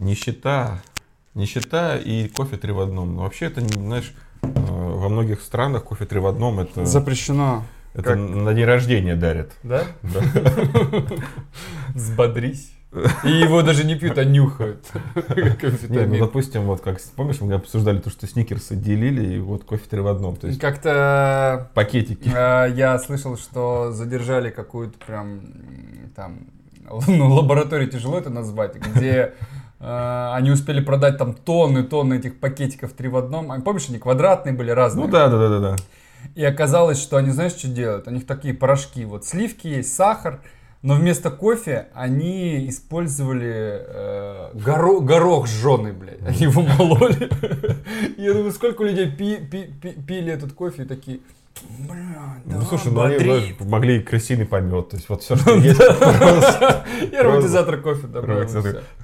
Нищета и кофе 3 в 1. Но вообще это, знаешь, во многих странах кофе 3 в 1 это... Запрещено. Это как... на день рождения дарят. Да? Да. Взбодрись. И его даже не пьют, а нюхают. Нет, ну, допустим, вот как, помнишь, мы обсуждали то, что сникерсы делили, и вот кофе 3 в 1. То есть как-то... Пакетики. Я слышал, что задержали какую-то прям, там, ну, лабораторию тяжело это назвать, где... Они успели продать там тонны этих пакетиков 3 в 1. Помнишь, они квадратные были, разные? Ну да. И оказалось, что они, знаешь, что делают? У них такие порошки, вот сливки есть, сахар, но вместо кофе они использовали горох жженый, блядь. Они его мололи. Я думаю, сколько людей пили этот кофе и такие... Бля, ну да, слушай, ну они могли крысиный помет, то есть вот все, что есть. Я ароматизатор кофе добавил.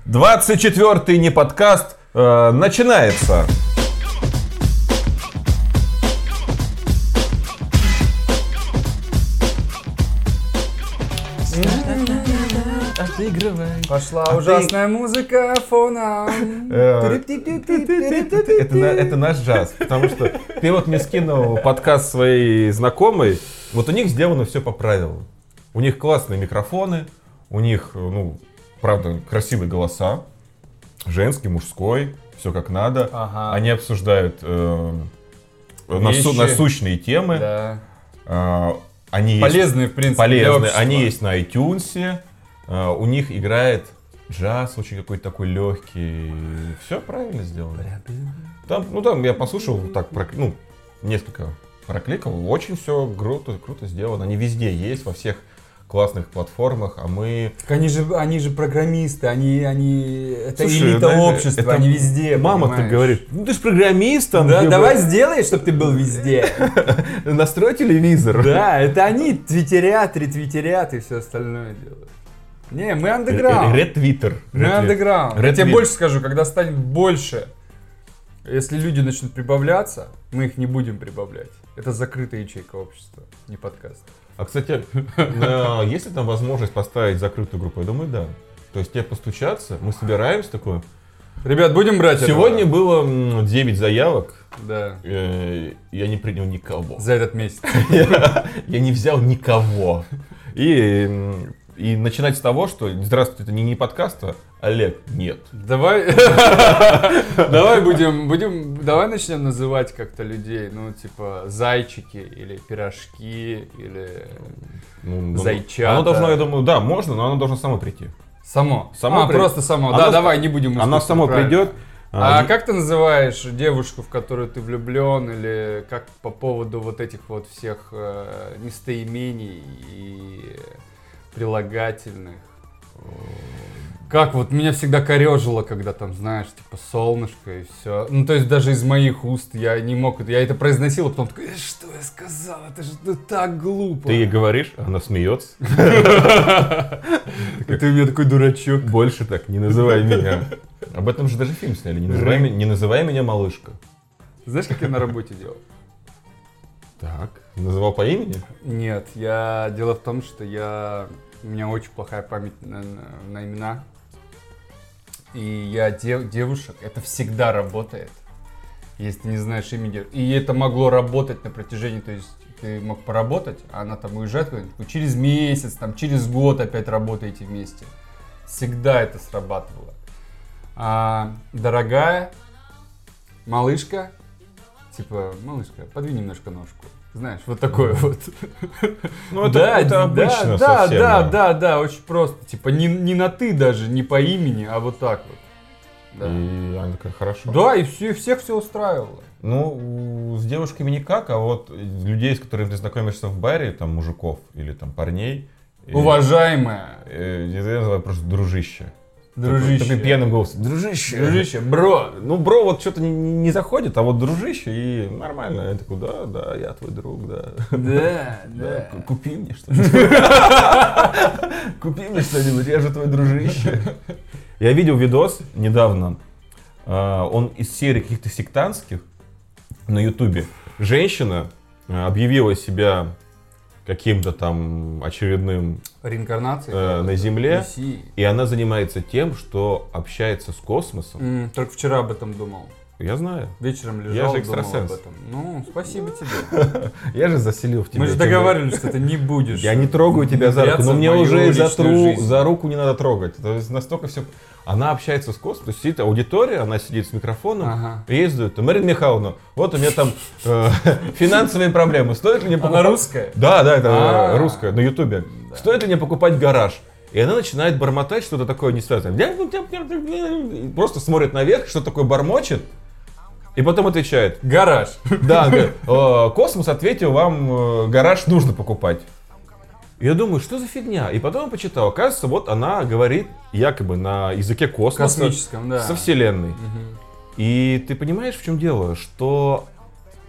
24-й NePodCast начинается. Пошла ужасная музыка фоном. Это наш джаз, потому что ты вот мне скинул подкаст своей знакомой, вот у них сделано все по правилам. У них классные микрофоны, у них, ну, правда, красивые голоса, женский, мужской, все как надо. Ага. Они обсуждают насущные темы. Да. Они полезные, есть, в принципе, полезные. Они есть на iTunes. У них играет джаз, очень какой-то такой легкий. Все правильно сделано. Там я послушал, так, несколько прокликал. Очень все круто сделано. Они везде есть, во всех классных платформах, а мы... Так они же программисты, они... Это элита общества, они везде, мама-то говорит, ну ты же программист, там... Да, давай сделай, чтобы ты был везде. Настрой телевизор. Да, это они твиттерят, ретвиттерят и все остальное делают. Не, мы андеграунд. Ретвиттер. Мы андеграунд. Я тебе больше скажу, когда станет больше, если люди начнут прибавляться, мы их не будем прибавлять. Это закрытая ячейка общества, не подкаст. А, кстати, есть ли там возможность поставить закрытую группу? Я думаю, да. То есть тебе постучаться, мы собираемся такое. Ребят, будем брать это. Сегодня было 9 заявок. Да. Я не принял никого. За этот месяц. Я не взял никого. И начинать с того, что здравствуйте, это не подкаст, а Олег, нет. Давай начнем называть как-то людей, ну типа зайчики или пирожки или зайчата. Оно должно, я думаю, да, можно, но оно должно само прийти. Само. Да, давай, не будем. Оно само придет. А как ты называешь девушку, в которую ты влюблен, или как по поводу вот этих вот всех местоимений и прилагательных? Как вот меня всегда корежило, когда там, знаешь, типа солнышко и все. Ну, то есть даже из моих уст я не мог, я это произносил, а потом такой, что я сказал, это же так глупо. Ты ей говоришь, она смеется. Ты у меня такой дурачок. Больше так не называй меня. Об этом же даже фильм сняли, не называй меня малышка. Знаешь, как я на работе делал? Так, называл по имени? Нет, дело в том, что у меня очень плохая память на имена. И я девушек, это всегда работает, если ты не знаешь имени. И это могло работать на протяжении, то есть ты мог поработать, а она там уезжает куда-нибудь, через месяц, там, через год опять работаете вместе. Всегда это срабатывало. Дорогая, малышка, типа, малышка, подвинь немножко ножку. Знаешь, вот такое вот. Ну, это обычно совсем. Да, очень просто. Типа, не на ты даже, не по имени, а вот так вот. Да. И она такая, хорошо. Да, и всех все устраивало. Ну, с девушками никак, а вот людей, с которыми ты знакомишься в баре, там, мужиков или там парней. Уважаемая. Я называю просто дружище. Дружище. Такой пьяным голосом. Дружище, бро. Ну, бро вот что-то не заходит, а вот дружище и нормально. Я такой, да, я твой друг, да. Да. Купи мне что-нибудь. Я же твой дружище. Я видел видос недавно. Он из серии каких-то сектантских на Ютубе. Женщина объявила себя каким-то там очередным реинкарнацией на Земле. Мессии. И она занимается тем, что общается с космосом. Только вчера об этом думал. Я знаю. Вечером лежал, я же думал об этом. Ну, спасибо тебе. Я же заселил в тебя. Мы же договаривались, что ты не будешь. Я не трогаю тебя за руку, но мне уже за руку не надо трогать. То есть настолько все... Она общается с космосом, то есть сидит аудитория, она сидит с микрофоном, приездит, Марина Михайловна, вот у меня там финансовые проблемы, стоит ли мне покупать... Она русская? Да, да, это русская, на ютубе. Стоит ли мне покупать гараж? И она начинает бормотать что-то такое несвязное. Просто смотрит наверх, что такое бормочет. И потом отвечает: гараж. Да, говорит, космос ответил вам, гараж нужно покупать. Я думаю, что за фигня? И потом я почитал. Оказывается, вот она говорит якобы на языке космоса. Космическом, да. Со Вселенной. Угу. И ты понимаешь, в чем дело? Что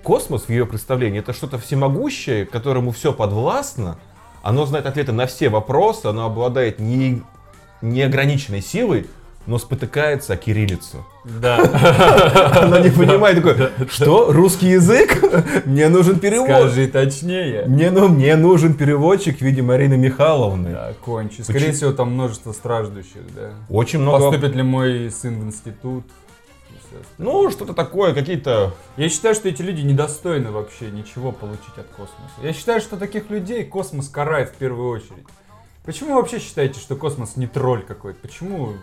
космос в ее представлении — это что-то всемогущее, которому все подвластно. Оно знает ответы на все вопросы, оно обладает неограниченной силой, но спотыкается о кириллицу. Да. Она не понимает, такое, что русский язык? Мне нужен перевод. Скажи точнее. Мне нужен переводчик в виде Марины Михайловны. Да, кончи. Скорее всего, там множество страждущих, да. Очень много. Поступит ли мой сын в институт? Ну, что-то такое, какие-то... Я считаю, что эти люди недостойны вообще ничего получить от космоса. Я считаю, что таких людей космос карает в первую очередь. Почему вы вообще считаете, что космос не тролль какой-то? Почему...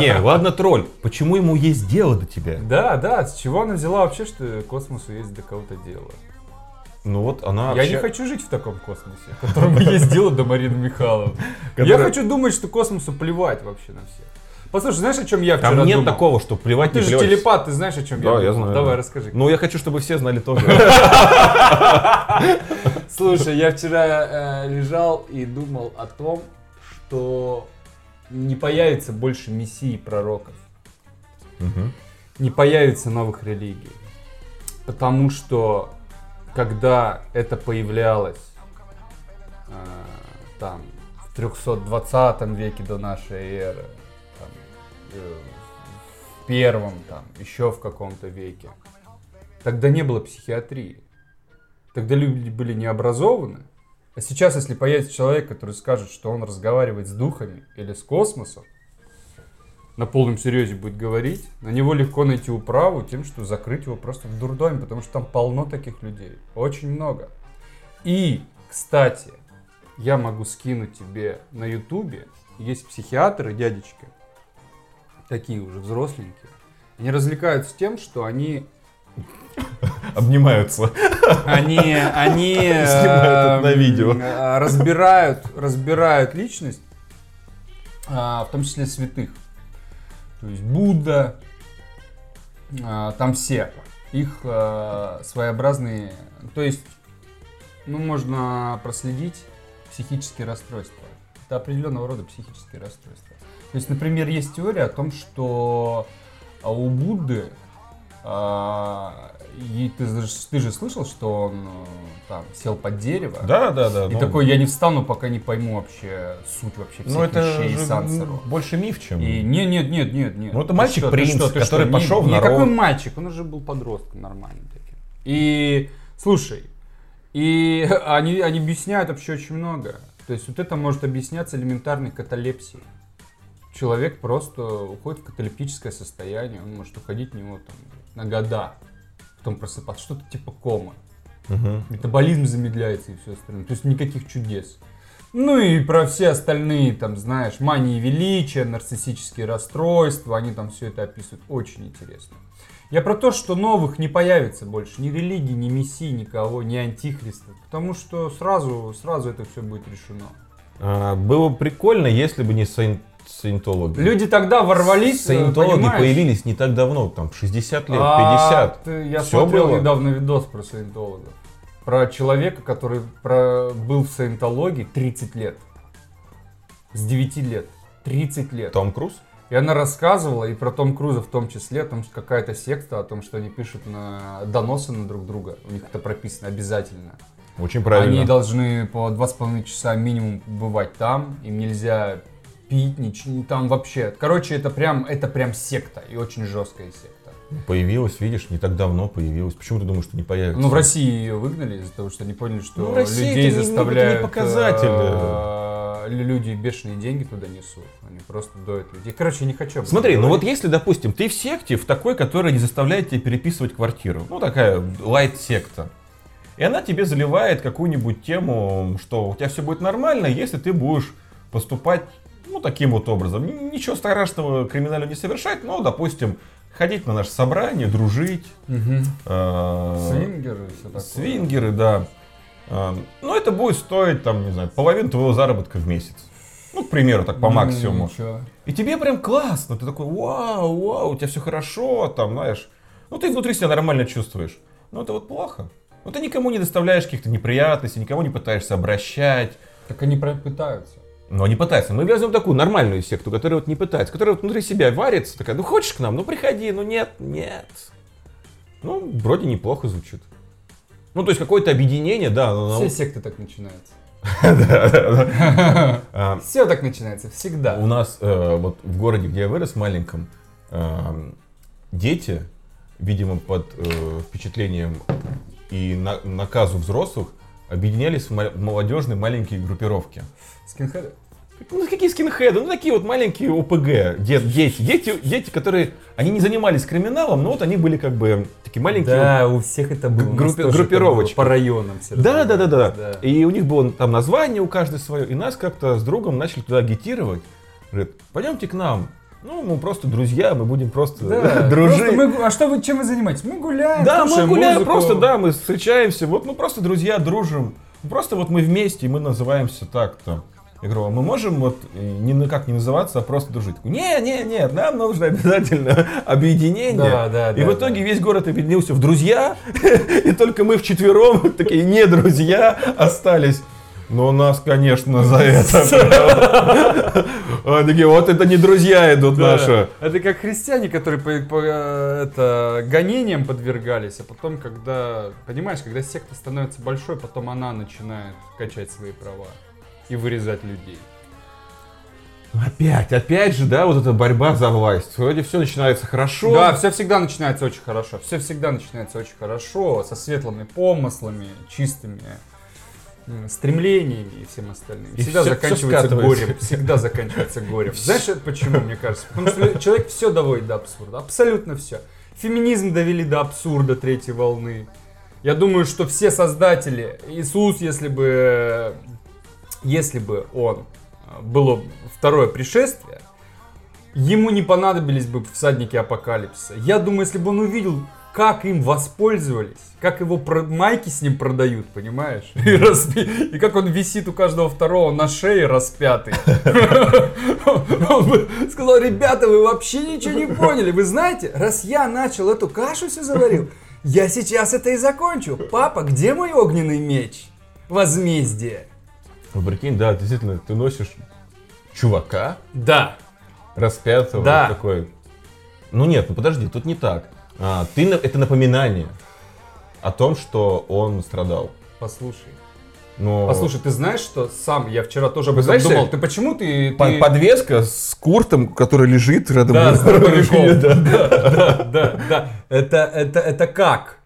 Не, ладно, тролль. Почему ему есть дело до тебя? Да, да, с чего она взяла вообще, что космосу есть до кого-то дело? Ну вот она... Я не хочу жить в таком космосе, в котором есть дело до Марины Михайловны. Я хочу думать, что космосу плевать вообще на всех. Послушай, знаешь, о чем я вчера думал? Там нет такого, что плевать, не плевать. Ты же телепат, ты знаешь, о чем я думал? Да, я знаю. Давай, расскажи. Ну, я хочу, чтобы все знали тоже. Слушай, я вчера лежал и думал о том, что не появится больше мессий и пророков. Не появится новых религий. Потому что, когда это появлялось, там, в 320 веке до нашей эры, в первом, там, еще в каком-то веке. Тогда не было психиатрии. Тогда люди были необразованы. А сейчас, если появится человек, который скажет, что он разговаривает с духами или с космосом, на полном серьезе будет говорить, на него легко найти управу тем, что закрыть его просто в дурдоме, потому что там полно таких людей. Очень много. И, кстати, я могу скинуть тебе на ютубе, есть психиатры, дядечки, такие уже взросленькие, они развлекаются тем, что они... Обнимаются. Они снимают это на видео. Разбирают личность, в том числе святых. То есть Будда, там все. Их своеобразные... То есть, ну, можно проследить психические расстройства. Это определенного рода психические расстройства. То есть, например, есть теория о том, что у Будды, и ты же слышал, что он там сел под дерево. Да, да, да. И такой, я не встану, пока не пойму вообще суть вообще всех вещей сансару. Больше миф, чем... И нет. Ну это мальчик-принц, который пошел в народ. Никакой мальчик, он уже был подростком нормальным таким. И, слушай, и они объясняют вообще очень много. То есть вот это может объясняться элементарной каталепсией. Человек просто уходит в каталептическое состояние, он может уходить в него там на года, потом просыпаться, что-то типа комы. Угу. Метаболизм замедляется и все остальное, то есть никаких чудес. Ну и про все остальные, там, знаешь, мании величия, нарциссические расстройства, они там все это описывают, очень интересно. Я про то, что новых не появится больше, ни религии, ни мессии, никого, ни антихриста, потому что сразу это все будет решено. Было прикольно, если бы не саентологи. Люди тогда ворвались. Саентологи появились не так давно, там 60 лет, 50. Я смотрел недавно видос про саентологов. Про человека, который был в саентологии 30 лет. С 9 лет. 30 лет. Том Круз? И она рассказывала и про Том Круза в том числе, о том, что какая-то секта, о том, что они пишут доносы на друг друга. У них это прописано обязательно. Очень правильно. Они должны по 2,5 часа минимум бывать там, им нельзя пить, ничего там вообще. Короче, это прям секта, и очень жесткая секта. Появилась, видишь, не так давно появилась. Почему ты думаешь, что не появится? Ну, в России ее выгнали из-за того, что они поняли, что людей заставляют... Ну, это не показатель. Люди бешеные деньги туда несут. Они просто дуют людей. Короче, я не хочу... Смотри, ну вот если, допустим, ты в секте, в такой, которая не заставляет тебя переписывать квартиру. Ну, такая лайт-секта. И она тебе заливает какую-нибудь тему, что у тебя все будет нормально, если ты будешь поступать, ну, таким вот образом. Ничего страшного криминального не совершать, но, допустим, ходить на наше собрание, дружить. Свингеры, все такое. Свингеры, да. Но это будет стоить, там, не знаю, половину твоего заработка в месяц. Ну, к примеру, так по максимуму. И тебе прям классно. Ты такой, вау, у тебя все хорошо, там, знаешь. Ну, ты внутри себя нормально чувствуешь. Но это вот плохо. Ну, ты никому не доставляешь каких-то неприятностей, никому не пытаешься обращать. Так они пытаются. Но они пытаются. Мы возьмем такую нормальную секту, которая вот не пытается, которая вот внутри себя варится, такая, ну хочешь к нам, ну приходи, ну нет. Ну, вроде неплохо звучит. Ну, то есть какое-то объединение, да. Все секты так начинаются. Да. Все так начинается, всегда. У нас вот в городе, где я вырос, маленьком, дети, видимо, под впечатлением и наказу взрослых, объединялись в молодежные маленькие группировки. Скинхеды? Ну какие скинхеды? Ну такие вот маленькие ОПГ, дети, которые, они не занимались криминалом, но вот они были как бы такие маленькие. Да, у всех это было. Группировочки. По районам. Да. И у них было там название у каждой свое, и нас как-то с другом начали туда агитировать. Говорит, пойдемте к нам. Ну, мы просто друзья, мы будем просто дружить. А что вы, чем вы занимаетесь? Мы гуляем, музыку. Просто, да, мы встречаемся, вот мы просто друзья, дружим. Просто вот мы вместе, и мы называемся так-то. Я говорю, а мы можем вот никак не называться, а просто дружить? Нет, нам нужно обязательно объединение. И в итоге весь город объединился в друзья, и только мы вчетвером такие не друзья остались. Но нас, конечно, за это. Такие, вот это не друзья идут наши. Это как христиане, которые гонениям подвергались, а потом, когда, понимаешь, когда секта становится большой, потом она начинает качать свои права и вырезать людей. Опять же, да, вот эта борьба за власть. Вроде все начинается хорошо. Да, все всегда начинается очень хорошо. Все всегда начинается очень хорошо, со светлыми помыслами, чистыми стремлениями и всем остальным. Всегда заканчивается горем. Знаешь, почему, мне кажется? Потому что человек все доводит до абсурда. Абсолютно все. Феминизм довели до абсурда третьей волны. Я думаю, что все создатели, Иисус, если бы он было второе пришествие, ему не понадобились бы всадники апокалипсиса. Я думаю, если бы он увидел, как им воспользовались, как его майки с ним продают, понимаешь? И как он висит у каждого второго на шее распятый. Он бы сказал, ребята, вы вообще ничего не поняли. Вы знаете, раз я начал эту кашу все заварил, я сейчас это и закончу. Папа, где мой огненный меч? Возмездие. Ну, прикинь, да, действительно, ты носишь чувака. Да. Распятого. Да. Такой. Ну нет, ну подожди, тут не так. Это напоминание о том, что он страдал. Послушай, ты знаешь, что сам я вчера тоже об этом думал. Ты почему ты... Подвеска с куртом, который лежит рядом. Да, с дробовиком. Да. Это как?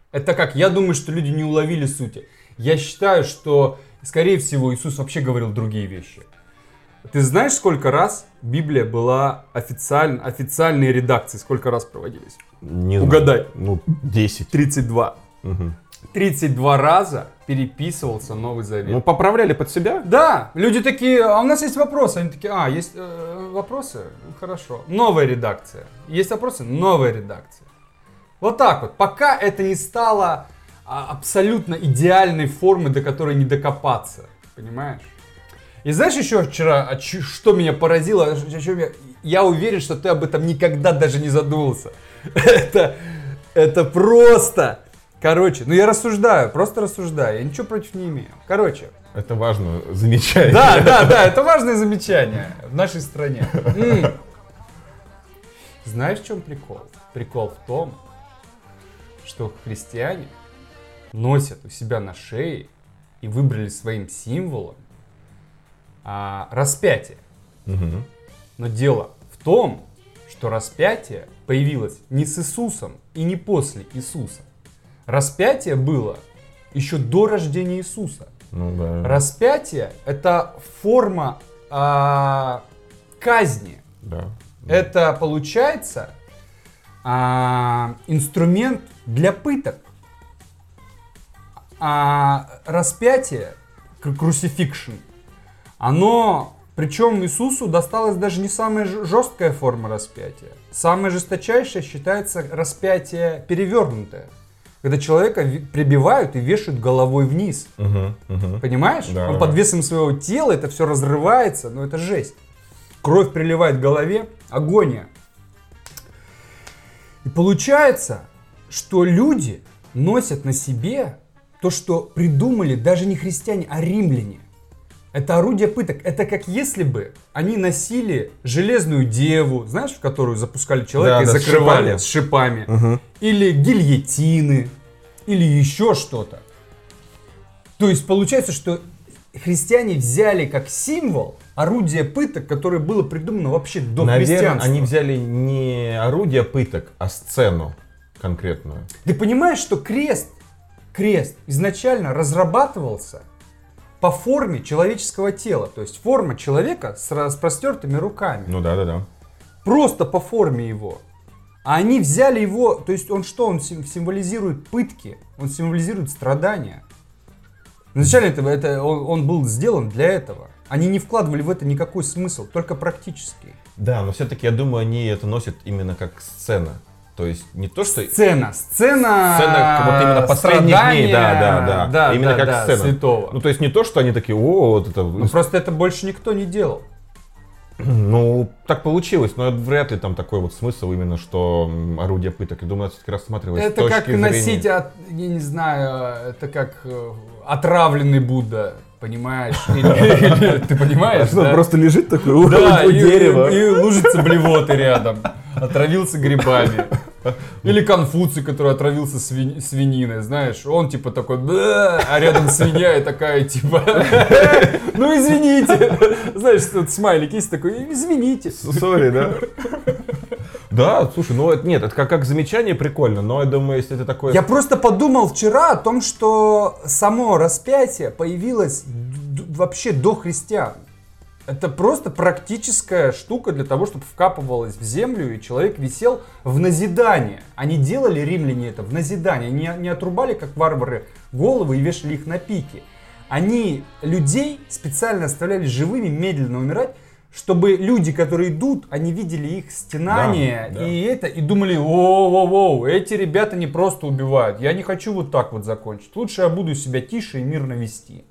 Я думаю, что люди не уловили сути. Я считаю, что, скорее всего, Иисус вообще говорил другие вещи. Ты знаешь, сколько раз Библия была официальной редакцией? Сколько раз проводились? Не угадай. Ну, 10. 32. Угу. 32 раза переписывался Новый Завет. Ну, поправляли под себя? Да. Люди такие, а у нас есть вопросы. Они такие, есть вопросы? Ну, хорошо. Новая редакция. Есть вопросы? Новая редакция. Вот так вот. Пока это не стало абсолютно идеальной формы, до которой не докопаться. Понимаешь? И знаешь еще вчера, что меня поразило, я уверен, что ты об этом никогда даже не задумывался. Это просто, я рассуждаю, я ничего против не имею. Это важное замечание. Да, это важное замечание в нашей стране. Знаешь, в чем прикол? Прикол в том, что христиане носят у себя на шее и выбрали своим символом распятие. Угу. Но дело в том, что распятие появилось не с Иисусом и не после Иисуса. Распятие было еще до рождения Иисуса. Ну, да. Распятие – это форма казни. Да, да. Это, получается, инструмент для пыток. А распятие, крусификшн, оно... Причем Иисусу досталась даже не самая жесткая форма распятия. Самая жесточайшая считается распятие перевернутое. Когда человека прибивают и вешают головой вниз. Понимаешь? Да, он под весом своего тела, это все разрывается, но это жесть. Кровь приливает к голове, агония. И получается, что люди носят на себе то, что придумали даже не христиане, а римляне. Это орудие пыток. Это как если бы они носили железную деву, знаешь, в которую запускали человека, да, и да, закрывали с шипами. Угу. Или гильотины, или еще что-то. То есть получается, что христиане взяли как символ орудие пыток, которое было придумано вообще до христианства. Они взяли не орудие пыток, а сцену конкретную. Ты понимаешь, что крест изначально разрабатывался по форме человеческого тела, то есть форма человека с распростертыми руками. Ну да. Просто по форме его. А они взяли его, то есть он символизирует пытки, он символизирует страдания. Изначально он был сделан для этого. Они не вкладывали в это никакой смысл, только практический. Да, но все-таки, я думаю, они это носят именно как сцена. То есть не то, что... Сцена вот именно последних дней, да. Именно как сцена. Святого. Ну, то есть не то, что они такие, вот это... Ну, просто это больше никто не делал. Ну, так получилось, но вряд ли там такой вот смысл именно, что орудие пыток. Я думаю, это все-таки рассматривалось с точки зрения... Это как носить, это как отравленный Будда. Понимаешь? Ты понимаешь? Он просто лежит такой у дерева. И лужится блевоты рядом. Отравился грибами. Или Конфуций, который отравился свининой, знаешь. Он типа такой, а рядом свинья и такая типа, ну извините. Знаешь, тут смайлик есть такой, извините. Сори, да? Да, слушай, ну нет, это как замечание прикольно, но я думаю, если это такое... Я просто подумал вчера о том, что само распятие появилось вообще до христиан. Это просто практическая штука для того, чтобы вкапывалось в землю, и человек висел в назидание. Они делали, римляне, это в назидание. Они не отрубали, как варвары, головы и вешали их на пики. Они людей специально оставляли живыми, медленно умирать, чтобы люди, которые идут, они видели их стенания, да. И думали, воу, эти ребята не просто убивают, я не хочу вот так вот закончить, лучше я буду себя тише и мирно вести.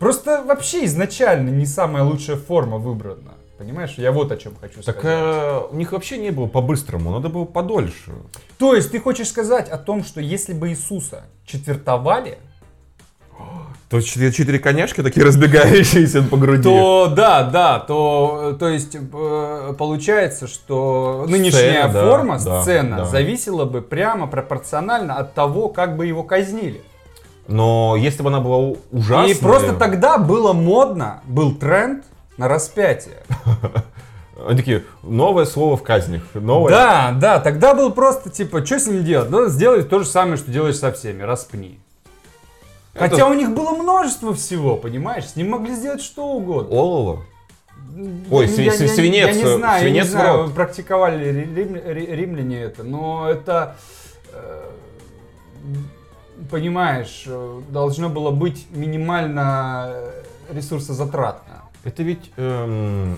Просто вообще изначально не самая лучшая форма выбрана, понимаешь, я вот о чем хочу сказать. Так у них вообще не было по-быстрому, надо было подольше. То есть ты хочешь сказать о том, что если бы Иисуса четвертовали... То четыре коняшки такие разбегающиеся по груди. То есть получается, что нынешняя сцена зависела бы прямо пропорционально от того, как бы его казнили. Но если бы она была ужасной... И просто тогда было модно, был тренд на распятие. Они такие, новое слово в казнях. Да, тогда был просто типа, что с ним делать? Ну, сделай то же самое, что делаешь со всеми, распни. Хотя у них было множество всего, понимаешь? С ним могли сделать что угодно. Олово? Ой, свинец. Я не знаю, практиковали римляне это. Но это, понимаешь, должно было быть минимально ресурсозатратно. Это ведь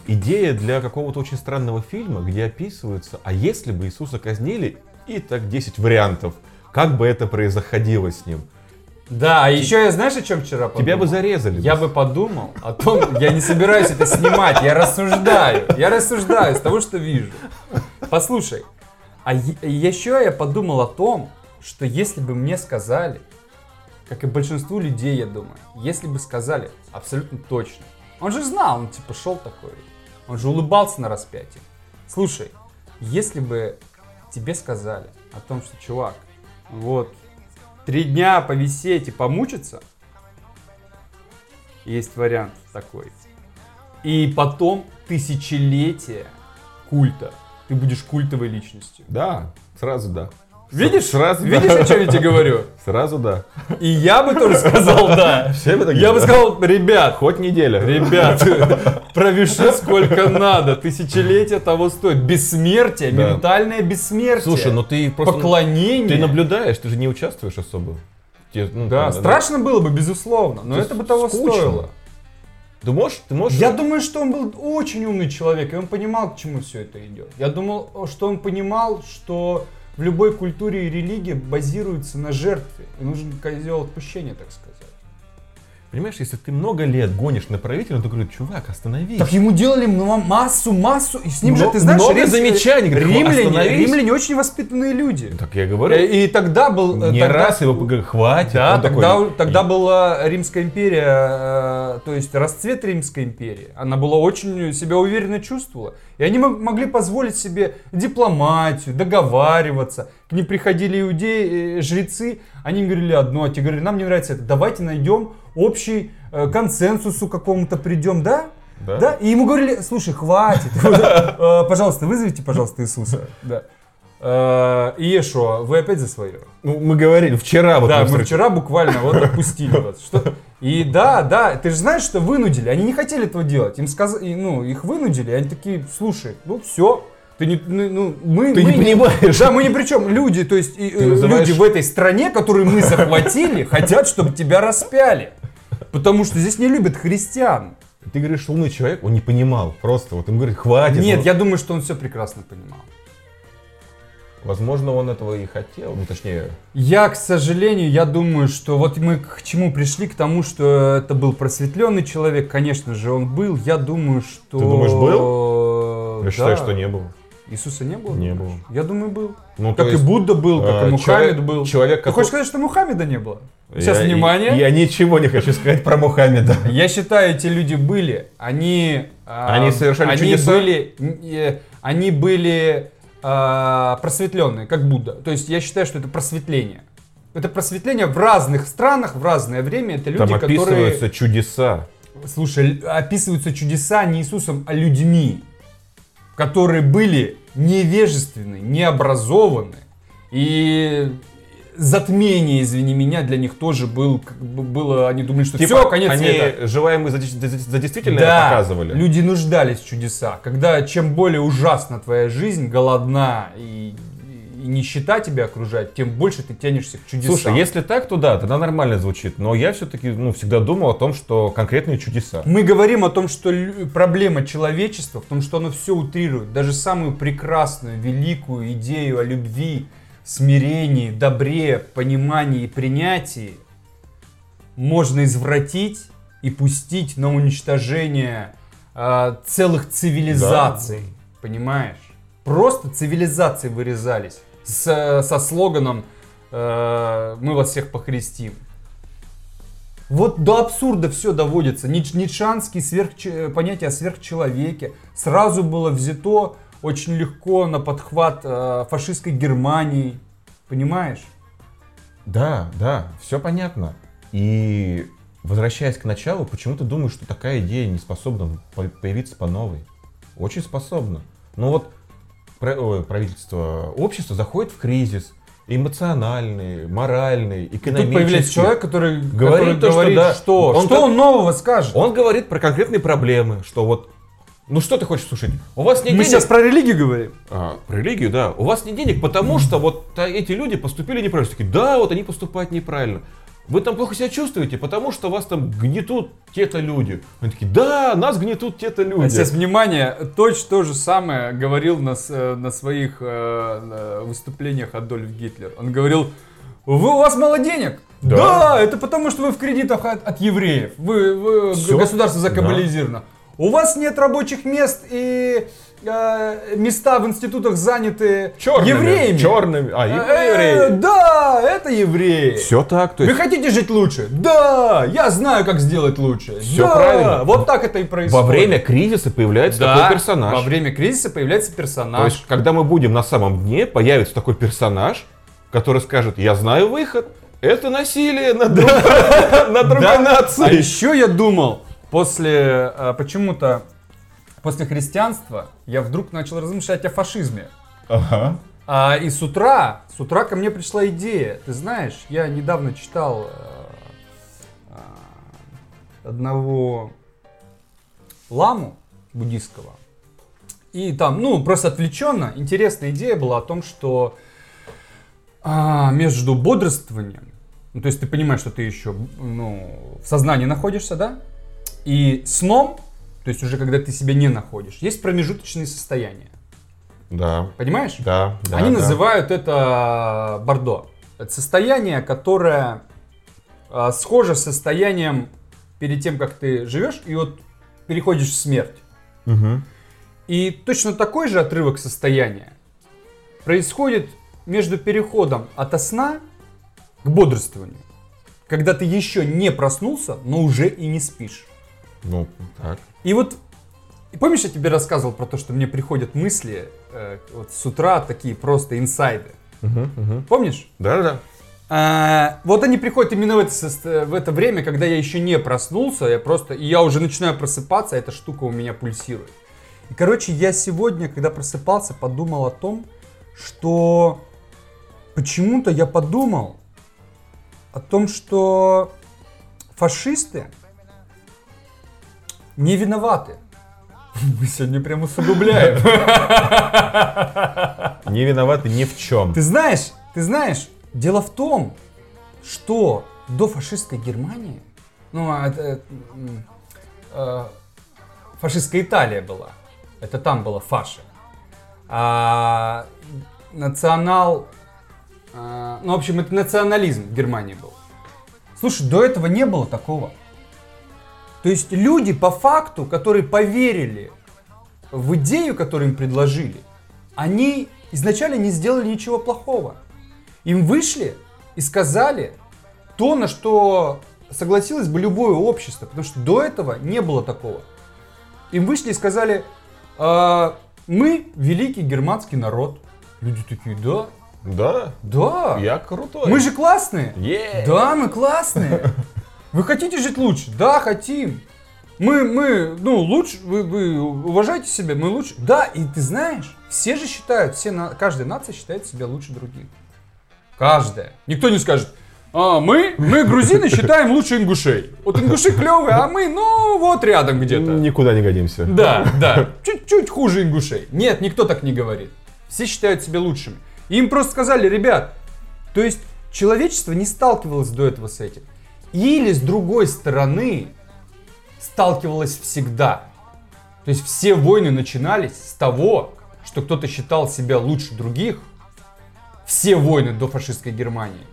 идея для какого-то очень странного фильма, где описывается, а если бы Иисуса казнили, и так 10 вариантов, как бы это происходило с ним. Да, а еще я, знаешь, о чем вчера подумал? Тебя бы зарезали. Я бы подумал о том, я не собираюсь это снимать, я рассуждаю с того, что вижу. Послушай, а еще я подумал о том, что если бы мне сказали, как и большинству людей, я думаю, если бы сказали абсолютно точно. Он же знал, он типа шел такой, он же улыбался на распятии. Слушай, если бы тебе сказали о том, что, чувак, вот... 3 дня повисеть и помучиться. Есть вариант такой. И потом тысячелетие культа ты будешь культовой личностью. Да, сразу да. Видишь? Сразу видишь, да. О чем я тебе говорю? Сразу да. И я бы тоже сказал да. Все бы так я бы сказал, ребят. Хоть неделя. Ребят, провиши сколько надо. Тысячелетия того стоит. Бессмертие, да. Ментальное бессмертие. Слушай, ну ты просто... Поклонение. Ты наблюдаешь, ты же не участвуешь особо. Ну, да, там, страшно да. было бы, безусловно. Но ты это бы того скучно. Стоило. Ты можешь... Я думаю, что он был очень умный человек. И он понимал, к чему все это идет. Я думал, что он понимал, что... В любой культуре и религии базируется на жертве. И нужен козел отпущения, так сказать. Понимаешь, если ты много лет гонишь на правителя, то говорит, чувак, остановись. Так ему делали массу. И с ним же, ты знаешь, много замечаний. Римляне очень воспитанные люди. Так я говорю. И тогда был... раз его хватит. Да, тогда была Римская империя, то есть расцвет Римской империи. Она была очень себя уверенно чувствовала. И они могли позволить себе дипломатию, договариваться. К ним приходили иудеи, жрецы. Они говорили одно, а те говорили, нам не нравится это. Давайте найдем... общий консенсусу какому-то придем, да? Да? Да. И ему говорили, слушай, хватит, пожалуйста, вызовите, пожалуйста, Иисуса. Иешуа, вы опять за свое? Ну, мы говорили, вчера вот. Да, мы вчера буквально вот отпустили вас. И да, ты же знаешь, что вынудили, они не хотели этого делать, им сказали, ну, их вынудили, они такие, слушай, ну, все. Ты не, ну, мы не понимаешь. Да, мы ни при чем. Люди, то есть люди в этой стране, которую мы захватили, хотят, чтобы тебя распяли. Потому что здесь не любят христиан. Ты говоришь, что умный человек, он не понимал. Просто вот им говорит, хватит. Нет, я думаю, что он все прекрасно понимал. Возможно, он этого и хотел, ну точнее... Я, к сожалению, я думаю, что вот мы к чему пришли, к тому, что это был просветленный человек, конечно же, он был. Я думаю, что... Ты думаешь, был? Я считаю, что не был. Иисуса не было? Не было. Я думаю, был. Ну, как и Будда был, как и Мухаммед был. Человек, ты хочешь сказать, что Мухаммеда не было? Сейчас, внимание. Я ничего не хочу сказать про Мухаммеда. Я считаю, эти люди были. Они совершали чудеса? Они были просветленные, как Будда. То есть я считаю, что это просветление. Это просветление в разных странах, в разное время. Это люди, которые... Там описываются чудеса. Слушай, описываются чудеса не Иисусом, а людьми, которые были невежественны, необразованы. И затмение, извини меня, для них тоже было, они думали, что типа, все, конец они света. Они желаемые за действительное показывали. Да, люди нуждались в чудесах. Когда чем более ужасна твоя жизнь, голодна и нищета тебя окружает, тем больше ты тянешься к чудесам. Слушай, если так, то да, тогда нормально звучит. Но я все-таки всегда думал о том, что конкретные чудеса. Мы говорим о том, что проблема человечества в том, что оно все утрирует. Даже самую прекрасную, великую идею о любви, смирении, добре, понимании и принятии можно извратить и пустить на уничтожение целых цивилизаций. Да. Понимаешь? Просто цивилизации вырезались со слоганом «Мы вас всех похрестим». Вот до абсурда все доводится. Ницшанские понятия о сверхчеловеке сразу было взято очень легко на подхват фашистской Германии. Понимаешь? Да, все понятно. И возвращаясь к началу, почему ты думаешь, что такая идея не способна появиться по новой? Очень способна. Но вот правительство, общество заходит в кризис эмоциональный, моральный, экономический. И тут появляется человек, который говорит что он нового скажет. Он говорит про конкретные проблемы, что вот, ну что ты хочешь слушать? У вас нет денег. Мы сейчас про религию говорим. Про религию, да. У вас нет денег, потому что вот эти люди поступили неправильно. Такие, да, вот они поступают неправильно. Вы там плохо себя чувствуете, потому что вас там гнетут те-то люди. Они такие, да, нас гнетут те-то люди. А сейчас, внимание, точно то же самое говорил на своих выступлениях Адольф Гитлер. Он говорил, у вас мало денег. Да, это потому что вы в кредитах от евреев. Государство закабализировано. Да. У вас нет рабочих мест и места в институтах заняты евреями. Черными. Евреи. Да, это евреи. Все так. То есть... Вы хотите жить лучше? Да, я знаю, как сделать лучше. Все правильно. Вот так это и происходит. Во время кризиса появляется такой персонаж. Во время кризиса появляется персонаж. То есть, когда мы будем на самом дне, появится такой персонаж, который скажет, я знаю выход. Это насилие над другой нацией. А еще я думал, почему-то После христианства я вдруг начал размышлять о фашизме. Ага. И с утра ко мне пришла идея. Ты знаешь, я недавно читал одного ламу буддийского. И там, просто отвлеченно, интересная идея была о том, что между бодрствованием, то есть ты понимаешь, что ты еще в сознании находишься, да, и сном, то есть уже когда ты себя не находишь, есть промежуточные состояния. Да. Понимаешь? Да. Они называют это бордо. Это состояние, которое схоже с состоянием перед тем, как ты живешь, и вот переходишь в смерть. Угу. И точно такой же отрывок состояния происходит между переходом ото сна к бодрствованию, когда ты еще не проснулся, но уже и не спишь. Ну, так. И вот, помнишь, я тебе рассказывал про то, что мне приходят мысли вот с утра, такие просто инсайды? Угу. Помнишь? Да-да-да. Вот они приходят именно в это время, когда я еще не проснулся, я уже начинаю просыпаться, эта штука у меня пульсирует. И, короче, я сегодня, когда просыпался, подумал о том, что почему-то я подумал о том, что фашисты не виноваты. Мы сегодня прям усугубляем. Не виноваты ни в чем. Ты знаешь, дело в том, что до фашистской Германии, фашистская Италия была, это там была фаша, это национализм в Германии был. Слушай, до этого не было такого. То есть люди по факту, которые поверили в идею, которую им предложили, они изначально не сделали ничего плохого. Им вышли и сказали то, на что согласилось бы любое общество, потому что до этого не было такого. Им вышли и сказали, мы великий германский народ. Люди такие, да. Да? Да. Я крутой. Мы же классные. Yeah. Да, мы классные. Вы хотите жить лучше? Да, хотим. Мы лучше, вы уважаете себя, мы лучше. Да, и ты знаешь, каждая нация считает себя лучше других. Каждая. Никто не скажет, мы грузины считаем лучше ингушей. Вот ингуши клевые, а мы, вот рядом где-то. Никуда не годимся. Да, чуть-чуть хуже ингушей. Нет, никто так не говорит. Все считают себя лучшими. И им просто сказали, ребят, то есть человечество не сталкивалось до этого с этим. Или, с другой стороны, сталкивалось всегда. То есть все войны начинались с того, что кто-то считал себя лучше других. Все войны до фашистской Германии.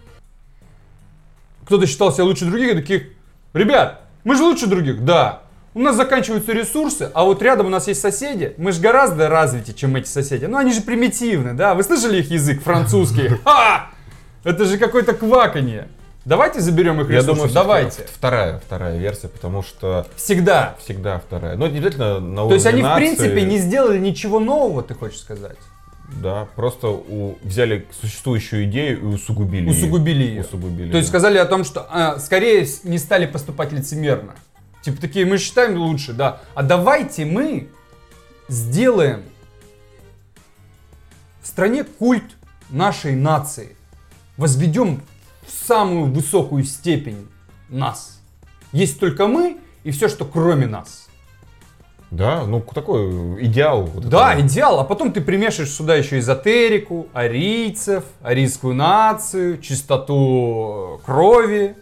Кто-то считал себя лучше других и таких, ребят, мы же лучше других, да. У нас заканчиваются ресурсы, а вот рядом у нас есть соседи. Мы же гораздо развитее, чем эти соседи. Они же примитивны, да? Вы слышали их язык французский? Это же какое-то кваканье. Давайте заберем их ресурсы. Я думаю, давайте. Вторая версия, потому что... Всегда вторая. Но не обязательно на уровне нации. То есть они, в принципе, не сделали ничего нового, ты хочешь сказать? Да, просто взяли существующую идею и усугубили ее. То есть сказали о том, что скорее не стали поступать лицемерно. Типа такие, мы считаем лучше, да. А давайте мы сделаем в стране культ нашей нации. Возведем в самую высокую степень нас. Есть только мы и все, что кроме нас. Да, такой идеал. Идеал, а потом ты примешиваешь сюда еще эзотерику, арийцев, арийскую нацию, чистоту крови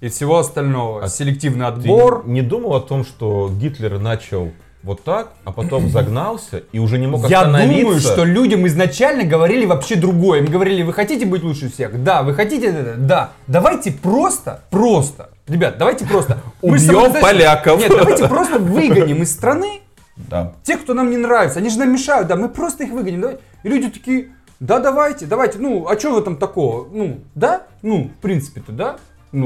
и всего остального, селективный отбор. Ты не думал о том, что Гитлер начал вот так, а потом загнался и уже не мог остановиться? Я думаю, что людям изначально говорили вообще другое. Им говорили, вы хотите быть лучше всех? Да, вы хотите? Да. Давайте просто, ребят, убьем поляков. Нет, давайте просто выгоним из страны тех, кто нам не нравится. Они же нам мешают, да, мы просто их выгоним. Давайте. И люди такие, да, давайте, а что в этом такого? В принципе-то, да. А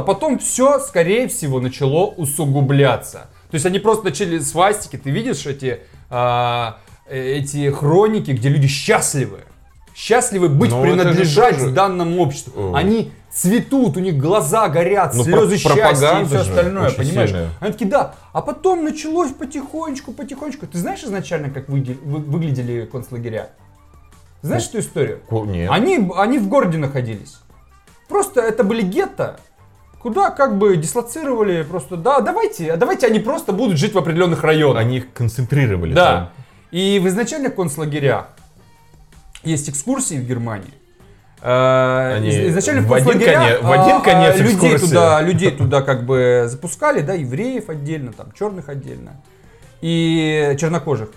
потом все, скорее всего, начало усугубляться. То есть они просто начали свастики, ты видишь эти хроники, где люди счастливы. счастливы быть, но принадлежать же... данному обществу. Они цветут, у них глаза горят, но слезы счастья и все остальное, понимаешь? Сильная. Они такие, да. А потом началось потихонечку, потихонечку. Ты знаешь изначально, как выглядели концлагеря? Знаешь эту историю? Нет. Они в городе находились. Просто это были гетто, куда как бы дислоцировали просто, да, давайте они просто будут жить в определенных районах. Они их концентрировали. Да. И в изначальных концлагерях есть экскурсии в Германии. Изначально в концлагерях людей туда как бы запускали, да, евреев отдельно, там, черных отдельно и чернокожих.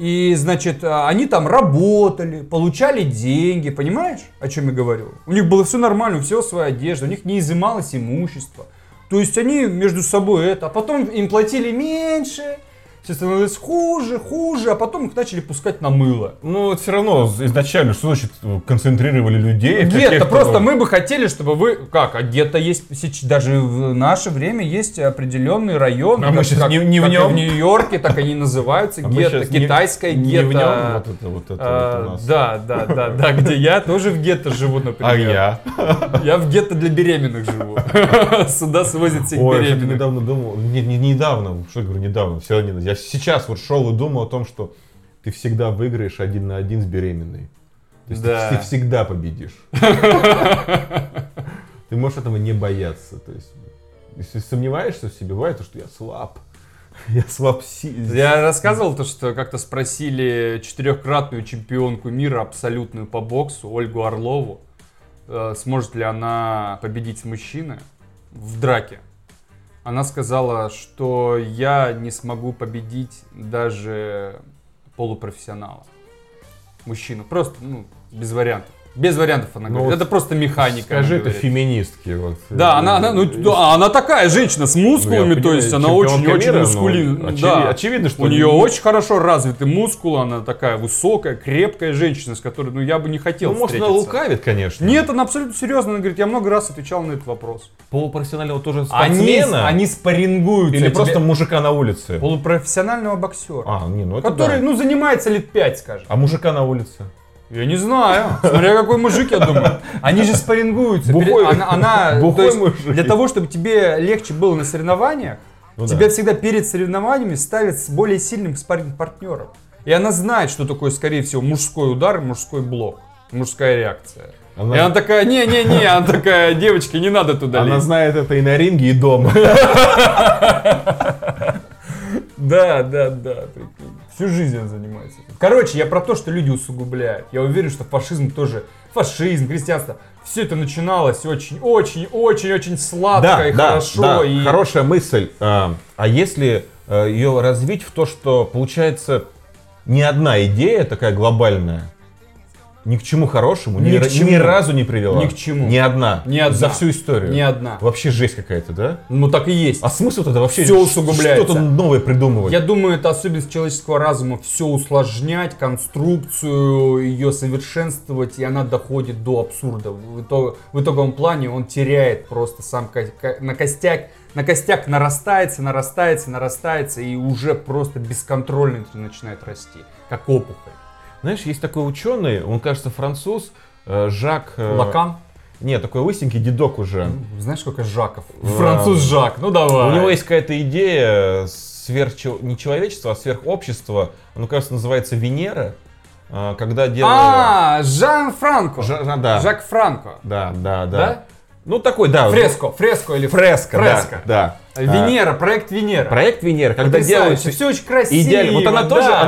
И, значит, они там работали, получали деньги, понимаешь, о чем я говорю? У них было все нормально, у всего своя одежда, у них не изымалось имущество. То есть они между собой это, а потом им платили меньше, все становилось хуже, а потом их начали пускать на мыло. Ну, это все равно изначально, что значит концентрировали людей? Гетто, просто мы бы хотели, чтобы вы... Как? А гетто есть, даже в наше время есть определенный район. А мы сейчас как в Нью-Йорке, так они называются. Гетто, китайское гетто. Да, где я тоже в гетто живу, например. А я? Я в гетто для беременных живу. Сюда свозят всех беременных. Ой, я недавно думал. Недавно, что я говорю недавно, все равно нельзя. Сейчас вот шел и думал о том, что ты всегда выиграешь 1 на 1 с беременной. То есть ты всегда победишь. Ты можешь этого не бояться. То есть, если сомневаешься в себе, бывает, то, что я слаб. Я рассказывал то, что как-то спросили 4-кратную чемпионку мира абсолютную по боксу Ольгу Орлову, сможет ли она победить мужчину в драке. Она сказала, что я не смогу победить даже полупрофессионала, мужчину. Просто, без вариантов. Без вариантов она говорит. Ну, это просто механика. Скажи, это феминистки. Вот. Да, она такая женщина с мускулами, то есть она очень-очень мускулинная. Очевидно, что у нее очень хорошо развиты мускулы, она такая высокая, крепкая женщина, с которой я бы не хотел встретиться. Может, она лукавит, конечно. Нет, она абсолютно серьезно. Она говорит, я много раз отвечал на этот вопрос. Полупрофессионального тоже спортсмена? Они спаррингуются. Или просто мужика на улице? Полупрофессионального боксера. Который, занимается лет 5, скажем. А мужика на улице? Я не знаю, смотря какой мужик, я думаю. Они же спаррингуются. Бухой мужик. Для того, чтобы тебе легче было на соревнованиях, тебя всегда перед соревнованиями ставят с более сильным спарринг-партнером. И она знает, что такое, скорее всего, мужской удар, мужской блок, мужская реакция. И она такая, не-не-не, она такая, девочки, не надо туда лезть. Она знает это и на ринге, и дома. Да, прикинь. Всю жизнь он занимается. Короче, я про то, что люди усугубляют. Я уверен, что фашизм тоже. Фашизм, христианство. Все это начиналось очень-очень-очень-очень сладко хорошо. Да. И... Хорошая мысль. А если ее развить в то, что получается не одна идея такая глобальная, ни к чему хорошему, ни разу не привела. Ни к чему. Ни одна. За всю историю. Ни одна. Вообще жесть какая-то, да? Ну так и есть. А смысл тогда вообще все усугубляется. Что-то новое придумывать. Я думаю, это особенность человеческого разума. Все усложнять, конструкцию, ее совершенствовать, и она доходит до абсурда. В итоговом плане он теряет просто сам на костяк нарастается, и уже просто бесконтрольно начинает расти, как опухоль. Знаешь, есть такой ученый, он, кажется, француз, Жак... Лакан? Нет, такой лысенький дедок уже. Знаешь, сколько Жаков? Француз Жак, ну давай. У него есть какая-то идея не человечества, а сверхобщества. Оно, кажется, называется Венера. Когда делали... Жан Франко. Жак Франко. Да. Ну такой, да. Фреско или Фреско. Фреско. Да. Венера, проект Венера. Проект Венера, когда делается... Все очень красиво. Идеально. Вот она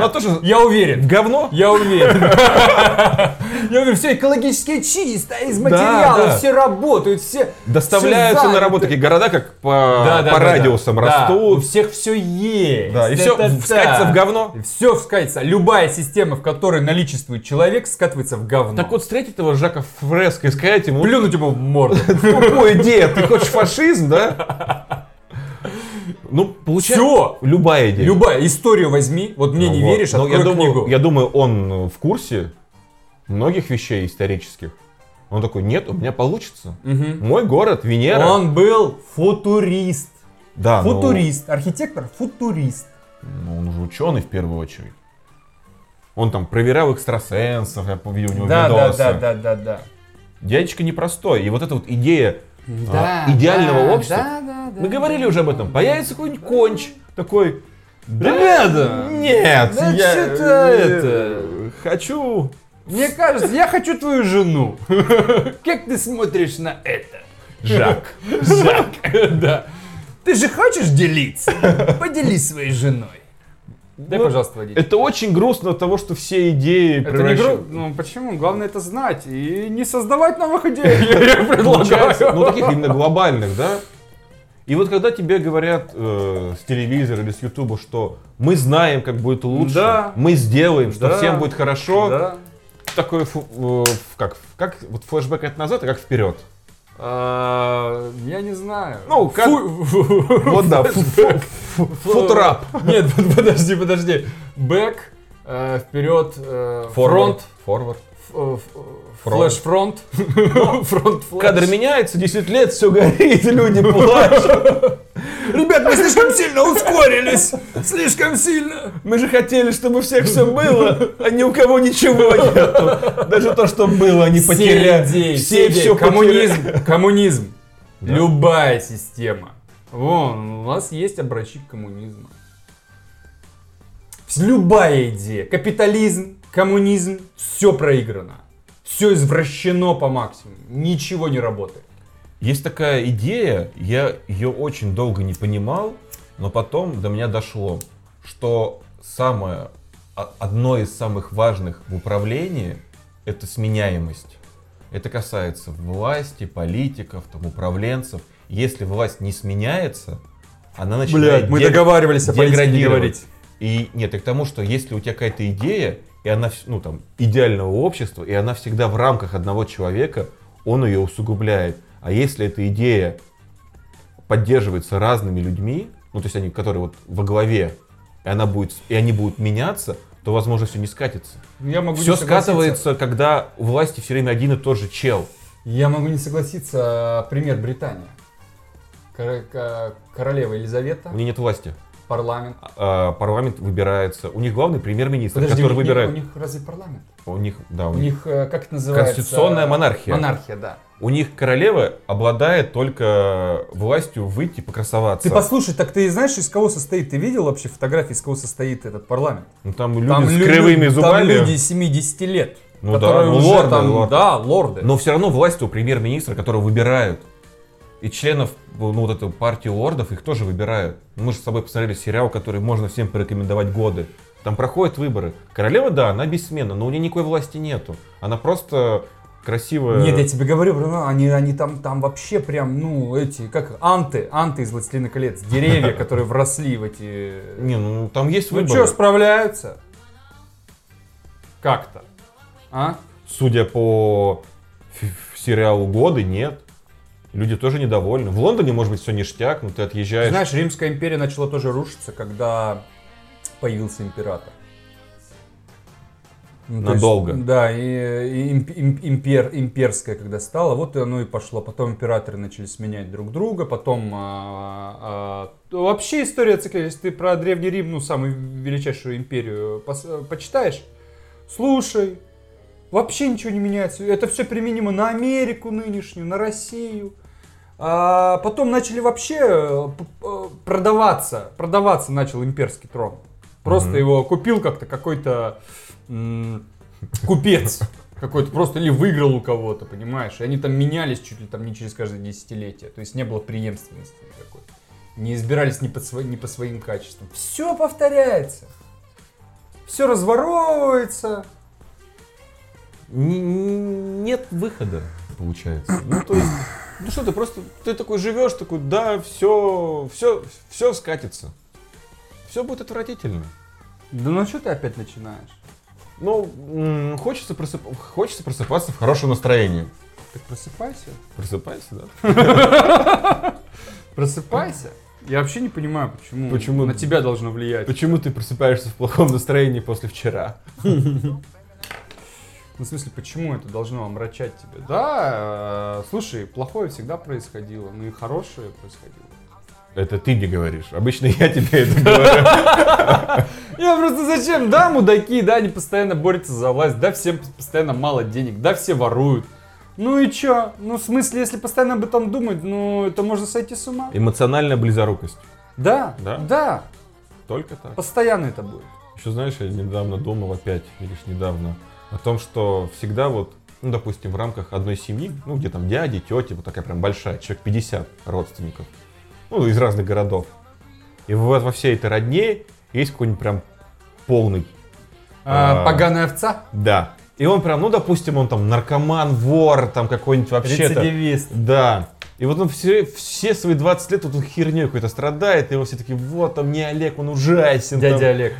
тоже... Я уверен. Говно? Я уверен. Я уверен, все экологически чисто, из материала, все работают, все... Доставляются на работу такие города, как по радиусам растут. У всех все есть. И все скатится в говно. Все скатится. Любая система, в которой наличествует человек, скатывается в говно. Так вот, встретить этого Жака Фреско и сказать ему... Плюнуть ему в морду. Тупая идея. Ты хочешь фашизм, да? Все! Любая идея. Любая. Историю возьми. Вот мне не веришь, открой книгу. Я думаю, он в курсе многих вещей исторических. Он такой, нет, у меня получится. Угу. Мой город, Венера. Он был футурист. Да, архитектор-футурист. Он уже ученый в первую очередь. Он там проверял экстрасенсов, я видел у него видосы. Да. Дядечка непростой. И вот эта вот идея идеального общества. Мы говорили уже об этом. Появится какой-нибудь конч такой. Ребята, нет, я хочу... Мне кажется, я хочу твою жену. Как ты смотришь на это? Жак, да. Ты же хочешь делиться? Поделись своей женой. Дай, пожалуйста, водитель. Это очень грустно от того, что все идеи превращаются. Ну почему? Главное это знать и не создавать новых идей. Я предлагаю. Ну таких именно глобальных, да? И вот когда тебе говорят с телевизора или с ютуба, что мы знаем, как будет лучше, мы сделаем, что всем будет хорошо, такой как флешбэк от назад, а как вперед. Я не знаю. Ну, как... Вот да, футрап. Нет, подожди. Бэк, вперед, фронт. Форвард. Флэш-фронт. Кадр меняется, 10 лет, все горит, люди плачут. Ребят, мы слишком сильно ускорились. Слишком сильно. Мы же хотели, чтобы у всех все было, а ни у кого ничего нету. Даже то, что было, они потеряли. Все все потеряли. Коммунизм. Любая система. Вон, у нас есть образчик коммунизма. Любая идея. Капитализм, коммунизм, все проиграно. Все извращено по максимуму. Ничего не работает. Есть такая идея, я ее очень долго не понимал, но потом до меня дошло, что одно из самых важных в управлении – это сменяемость. Это касается власти, политиков, там, управленцев. Если власть не сменяется, она начинает деградировать. И нет, и к тому, что если у тебя какая-то идея, и она, ну, там, идеального общества, и она всегда в рамках одного человека, он ее усугубляет. А если эта идея поддерживается разными людьми, ну, то есть они, которые вот во главе, и они будут меняться, то, возможно, все не скатится. Я могу все не скатывается, когда у власти все время один и тот же чел. Я могу не согласиться. Пример Британия. Королева Елизавета. У нее нет власти. Парламент. Парламент выбирается. У них главный премьер-министр, который выбирает. У них разве парламент? У них, да, у них как это называется? Конституционная монархия. Монархия, да. У них королева обладает только властью выйти покрасоваться. Ты послушай, так ты знаешь, из кого состоит? Ты видел вообще фотографии, из кого состоит этот парламент? Ну там люди с кривыми зубами. Там люди 70 лет. Ну которые уже лорды, там, лорды. Но все равно власть у премьер-министра, которого выбирают. И членов вот этой партии лордов их тоже выбирают. Мы же с собой посмотрели сериал, который можно всем порекомендовать годы. Там проходят выборы. Королева, да, она бессменна, но у нее никакой власти нету. Она просто красивая. Нет, я тебе говорю, Бруно, они там вообще прям, как анты из «Властелина колец». Деревья, которые вросли в эти... Не, ну там есть выборы. Ну что, справляются? Как-то. А? Судя по сериалу «Годы», нет. Люди тоже недовольны. В Лондоне, может быть, все ништяк, но ты отъезжаешь. Знаешь, Римская империя начала тоже рушиться, когда появился император. Надолго. То есть, да, имперская когда стала, вот оно и пошло. Потом императоры начали сменять друг друга, потом... Вообще история циклилась. Ты про Древний Рим, самую величайшую империю почитаешь? Слушай, вообще ничего не меняется. Это все применимо на Америку нынешнюю, на Россию. А потом начали вообще продаваться. Продаваться начал имперский трон. Просто его купил как-то какой-то купец. Какой-то просто или выиграл у кого-то, понимаешь. И они там менялись чуть ли там не через каждое десятилетие. То есть не было преемственности никакой. Не избирались не по своим качествам. Все повторяется. Все разворовывается. Нет выхода, получается. Ну, то есть, что ты просто, ты такой живешь, такой, да, все скатится. Все будет отвратительно. Да ну что ты опять начинаешь? Ну, хочется просыпаться в хорошем настроении. Так просыпайся. Просыпайся, да. Просыпайся. Я вообще не понимаю, почему на тебя должно влиять. Почему ты просыпаешься в плохом настроении после вчера? Ну, в смысле, почему это должно омрачать тебя? Да, слушай, плохое всегда происходило, но и хорошее происходило. Это ты не говоришь. Обычно я тебе это говорю. Я просто зачем? Да, мудаки, да, они постоянно борются за власть, да, всем постоянно мало денег, да, все воруют. Ну и чё? Ну, в смысле, если постоянно об этом думать, ну, это можно сойти с ума. Эмоциональная близорукость. Да, да, да. Только так. Постоянно это будет. Еще знаешь, я недавно думал опять, видишь, недавно, о том, что всегда вот, ну, допустим, в рамках одной семьи, ну, где там дяди, тети, вот такая прям большая, человек 50 родственников, ну, из разных городов. И во всей этой родне есть какой-нибудь прям полный... поганая овца? Да. И он прям, ну, допустим, он там наркоман, вор, там какой-нибудь вообще-то... Рецидивист. Да. И вот он все свои 20 лет вот он херней какой-то страдает, и его все такие, вот, там, не Олег, он ужасен. Дядя там. Олег.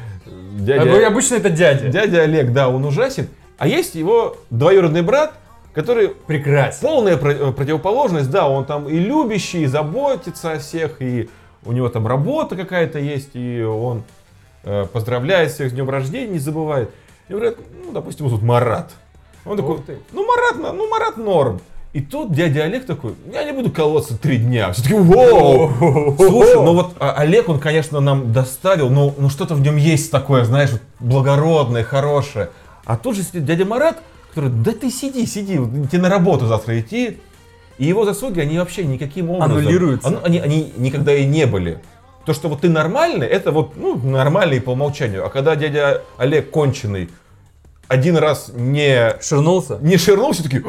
Обычно это дядя. Дядя Олег, да, он ужасен. А есть его двоюродный брат, который... Прекрасен. Полная противоположность, да, он там и любящий, и заботится о всех, и у него там работа какая-то есть, и он поздравляет всех с днем рождения, не забывает. И говорят, ну, допустим, вот тут Марат. Он такой, Марат норм. И тут дядя Олег такой, я не буду колоться 3 дня. Все-таки, воу! Слушай, ну вот Олег, он, конечно, нам доставил, но что-то в нем есть такое, знаешь, вот, благородное, хорошее. А тут же сидит дядя Марат, который, да ты сиди, вот, тебе на работу завтра идти. И его заслуги, они вообще никаким образом... Аннулируются. Они никогда и не были. То, что вот ты нормальный, это вот, ну, нормальный по умолчанию. А когда дядя Олег конченый один раз не ширнулся, такие...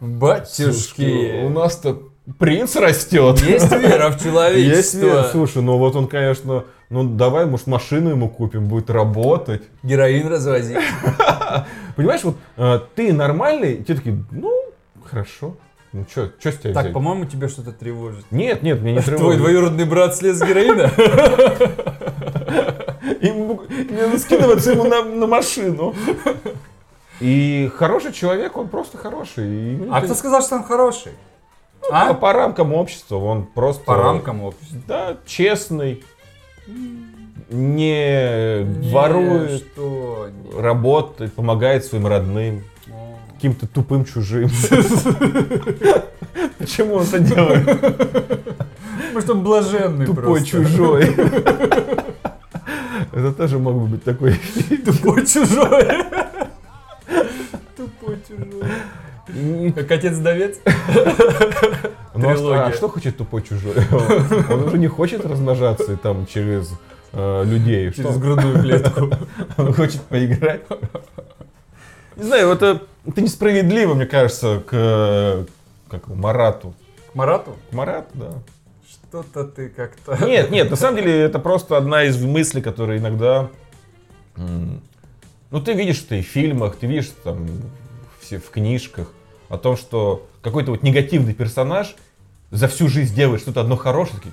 Батюшки, у нас-то принц растет. Есть вера в человечество. Есть вера, слушай, ну вот он, конечно, ну давай, может, машину ему купим, будет работать. Героин развозить. Понимаешь, вот ты нормальный, тебе такие, ну, хорошо. Ну что с тебя взять? Так, по-моему, тебя что-то тревожит. Нет, меня не тревожит. Твой двоюродный брат слез с героина? Надо скидываться ему на машину. И хороший человек, он просто хороший. А кто сказал, что он хороший? Ну, а? По рамкам общества он просто... По рамкам общества? Да, честный, не ворует, работает, помогает своим родным, каким-то тупым чужим. Почему он это делает? Потому что он блаженный просто. Тупой чужой. Это тоже мог бы быть такой... Тупой чужой. Тупой чужой. Как отец-довец? А что хочет тупой чужой? Он уже не хочет размножаться там через людей. Через грудную клетку. Он хочет поиграть. Не знаю, это несправедливо, мне кажется, к Марату. К Марату? К Марату, да. Что-то ты как-то... Нет, на самом деле это просто одна из мыслей, которые иногда... Ну, ты видишь это и в фильмах, ты видишь там все в книжках о том, что какой-то вот негативный персонаж за всю жизнь делает что-то одно хорошее, такие,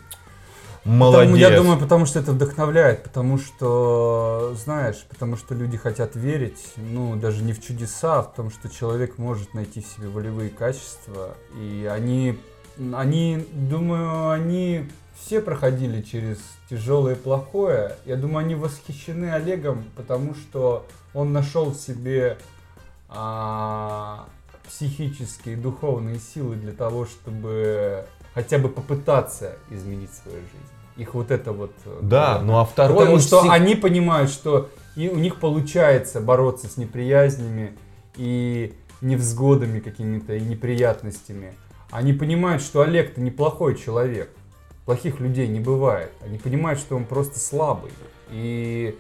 молодец. Потому, я думаю, потому что это вдохновляет, потому что, знаешь, потому что люди хотят верить, ну, даже не в чудеса, а в том, что человек может найти в себе волевые качества, и они, думаю, они все проходили через тяжелое и плохое. Я думаю, они восхищены Олегом, потому что он нашел в себе психические и духовные силы для того, чтобы хотя бы попытаться изменить свою жизнь. Их вот это вот... Да, ну а второе... Потому что они понимают, что и у них получается бороться с неприязнями и невзгодами какими-то, и неприятностями. Они понимают, что Олег-то неплохой человек. Плохих людей не бывает. Они понимают, что он просто слабый. И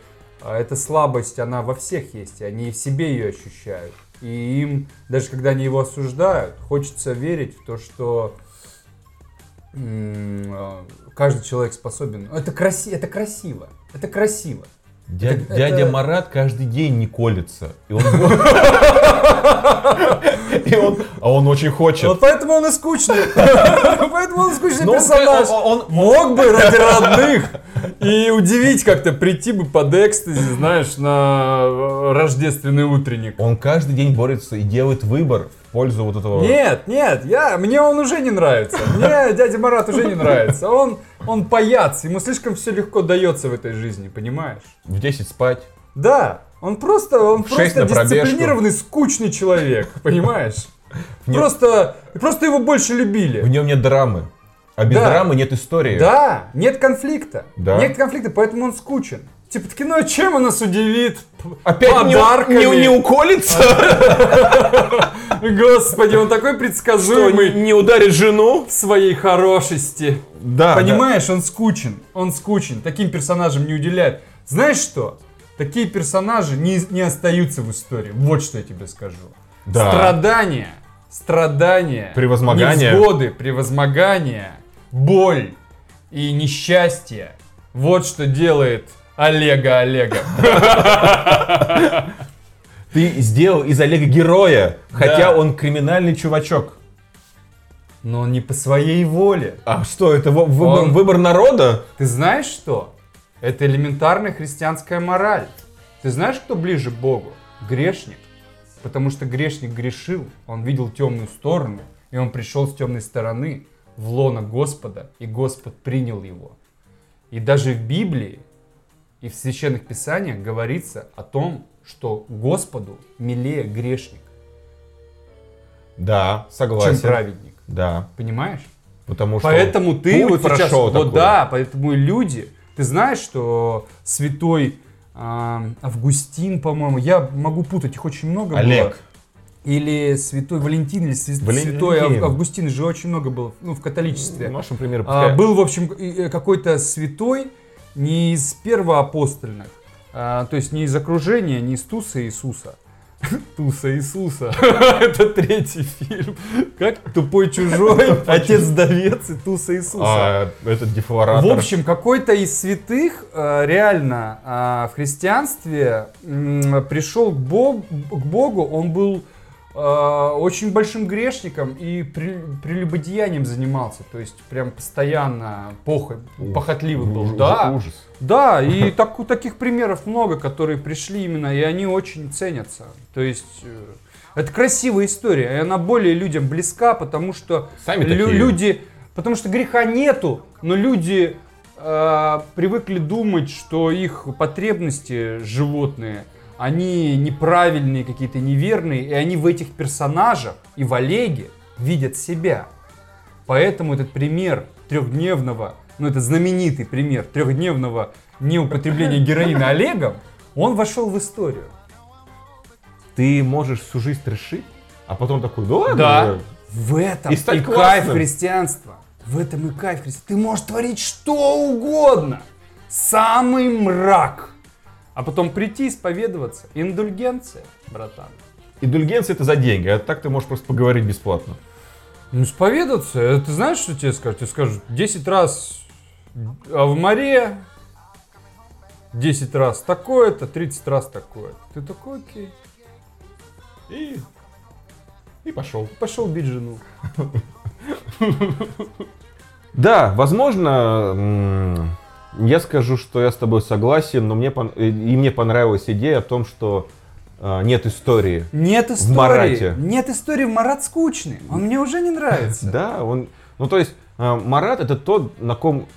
эта слабость, она во всех есть. И они и в себе ее ощущают. И им, даже когда они его осуждают, хочется верить в то, что каждый человек способен... Это красиво. Это красиво. Дядя Марат каждый день не колется. А он очень хочет. Вот поэтому он и скучный. Поэтому он скучный персонаж. Он мог бы ради родных и удивить как-то, прийти бы под экстази, знаешь, на рождественный утренник. Он каждый день борется и делает выбор в пользу вот этого... Нет, мне он уже не нравится. Мне дядя Марат уже не нравится. Он паяц, ему слишком все легко дается в этой жизни, понимаешь? В 10 спать. Да, он просто дисциплинированный, скучный человек, понимаешь? Просто его больше любили. В нем нет драмы, а без драмы нет истории. Да, нет конфликта, поэтому он скучен. Типа таки, ну а чем он нас удивит? Опять подарками. Не уколется? Господи, он такой предсказуемый. Что, не ударит жену? В своей хорошести. Да. Понимаешь, да. Он скучен. Он скучен. Таким персонажам не уделяют. Знаешь что? Такие персонажи не остаются в истории. Вот что я тебе скажу. Да. Страдания, превозмогание. Невзгоды, превозмогание, боль и несчастье. Вот что делает Олега. Ты сделал из Олега героя, хотя он криминальный чувачок. Но он не по своей воле. А что, это выбор народа? Ты знаешь что? Это элементарная христианская мораль. Ты знаешь, кто ближе к Богу? Грешник. Потому что грешник грешил, он видел темную сторону, и он пришел с темной стороны в лоно Господа, и Господь принял его. И даже в Библии и в священных писаниях говорится о том, что Господу милее грешник. Да, согласен. Чем праведник. Да. Понимаешь? Потому что поэтому ты вот сейчас... Вот да, поэтому люди... Ты знаешь, что святой Августин, по-моему, я могу путать, их очень много было. Или святой Валентин, или святой Августин, же очень много было, ну, в католичестве. В нашем примере. Был, в общем, какой-то святой не из первоапостольных, то есть не из окружения, не из Туса Иисуса. Туса Иисуса. Это третий фильм. Как «Тупой чужой», «Отец-довец» и «Туса Иисуса». А, этот дефлоратор. В общем, какой-то из святых реально в христианстве пришел к Богу. Он был очень большим грешником и прелюбодеянием занимался. То есть прям постоянно похотливый был. Да, ужас. Да, и таких примеров много, которые пришли именно, и они очень ценятся. То есть это красивая история, и она более людям близка, потому что люди, потому что греха нету, но люди привыкли думать, что их потребности животные, они неправильные, какие-то неверные, и они в этих персонажах и в Олеге видят себя. Поэтому этот пример трехдневного... Ну, это знаменитый пример трехдневного неупотребления героина Олегом, он вошел в историю. Ты можешь всю жизнь трешить, а потом такой, да ладно? Да, в этом и кайф христианства. В этом и кайф христианства. Ты можешь творить что угодно. Самый мрак. А потом прийти, исповедоваться. Индульгенция, братан. Индульгенция — это за деньги, а так ты можешь просто поговорить бесплатно. Ну, исповедаться, ты знаешь, что тебе скажут? Тебе скажут 10 раз в море, 10 раз такое-то, 30 раз такое-то. Ты такой, окей. И пошел. Пошел бить жену. Да, возможно, я скажу, что я с тобой согласен, но мне понравилась идея о том, что нет истории. Нет истории в Марате. Нет истории в Марат скучный. Он мне уже не нравится. Да, он. Ну, то есть, Марат — это тот, на ком.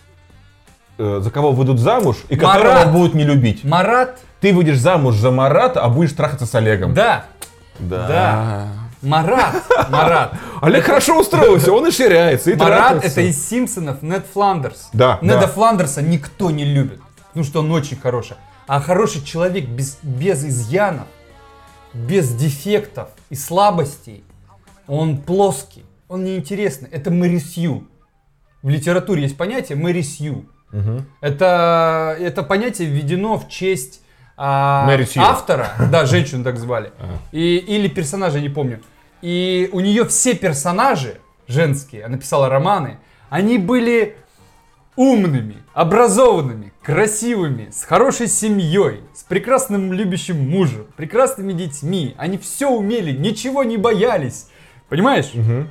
За кого выйдут замуж и которого будут не любить. Марат. Ты выйдешь замуж за Марата, а будешь трахаться с Олегом. Да. Да. Марат. Олег хорошо устроился, он и ширяется. Марат — это из Симпсонов Нед Фландерс. Да. Неда Фландерса никто не любит. Потому что он очень хороший. А хороший человек без изъянов, без дефектов и слабостей, он плоский, он неинтересный. Это мэрисью. В литературе есть понятие мэрисью. Угу. Это понятие введено в честь автора, да, женщину так звали, или персонажа, я не помню. И у нее все персонажи женские, она писала романы, они были умными, образованными, красивыми, с хорошей семьей, с прекрасным любящим мужем, прекрасными детьми. Они все умели, ничего не боялись. Понимаешь? Угу.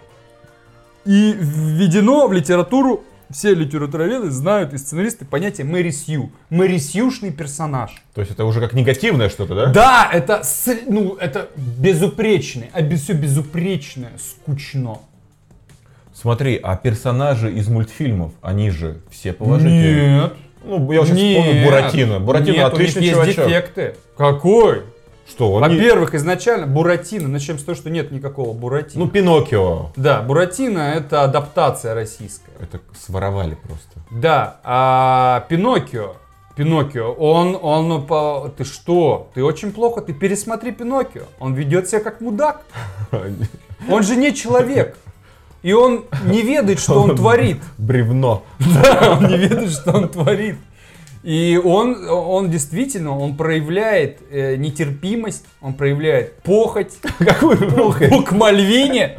И введено в литературу, все литературоведы знают, и сценаристы, понятие Мэри Сью. Мэри Сьюшный персонаж. То есть это уже как негативное что-то, да? Да, это безупречное, все безупречное, скучно. Смотри, а персонажи из мультфильмов, они же все положительные. Нет. Ну, я сейчас вспомню Буратино. Буратино отличный чувачок. Нет, у них есть дефекты. Какой? Что? Во-первых, изначально Буратино, начнем с того, что нет никакого Буратино. Ну, Пиноккио. Да, Буратино — это адаптация российская. Это своровали просто. Да, а Пиноккио. Пиноккио. Он ты что? Ты очень плохо, ты пересмотри Пиноккио. Он ведет себя как мудак. Он же не человек. И он не ведает, что он творит. Бревно. Да, он не ведает, что он творит. И он действительно, он проявляет нетерпимость, он проявляет похоть. Какую похоть? К Мальвине.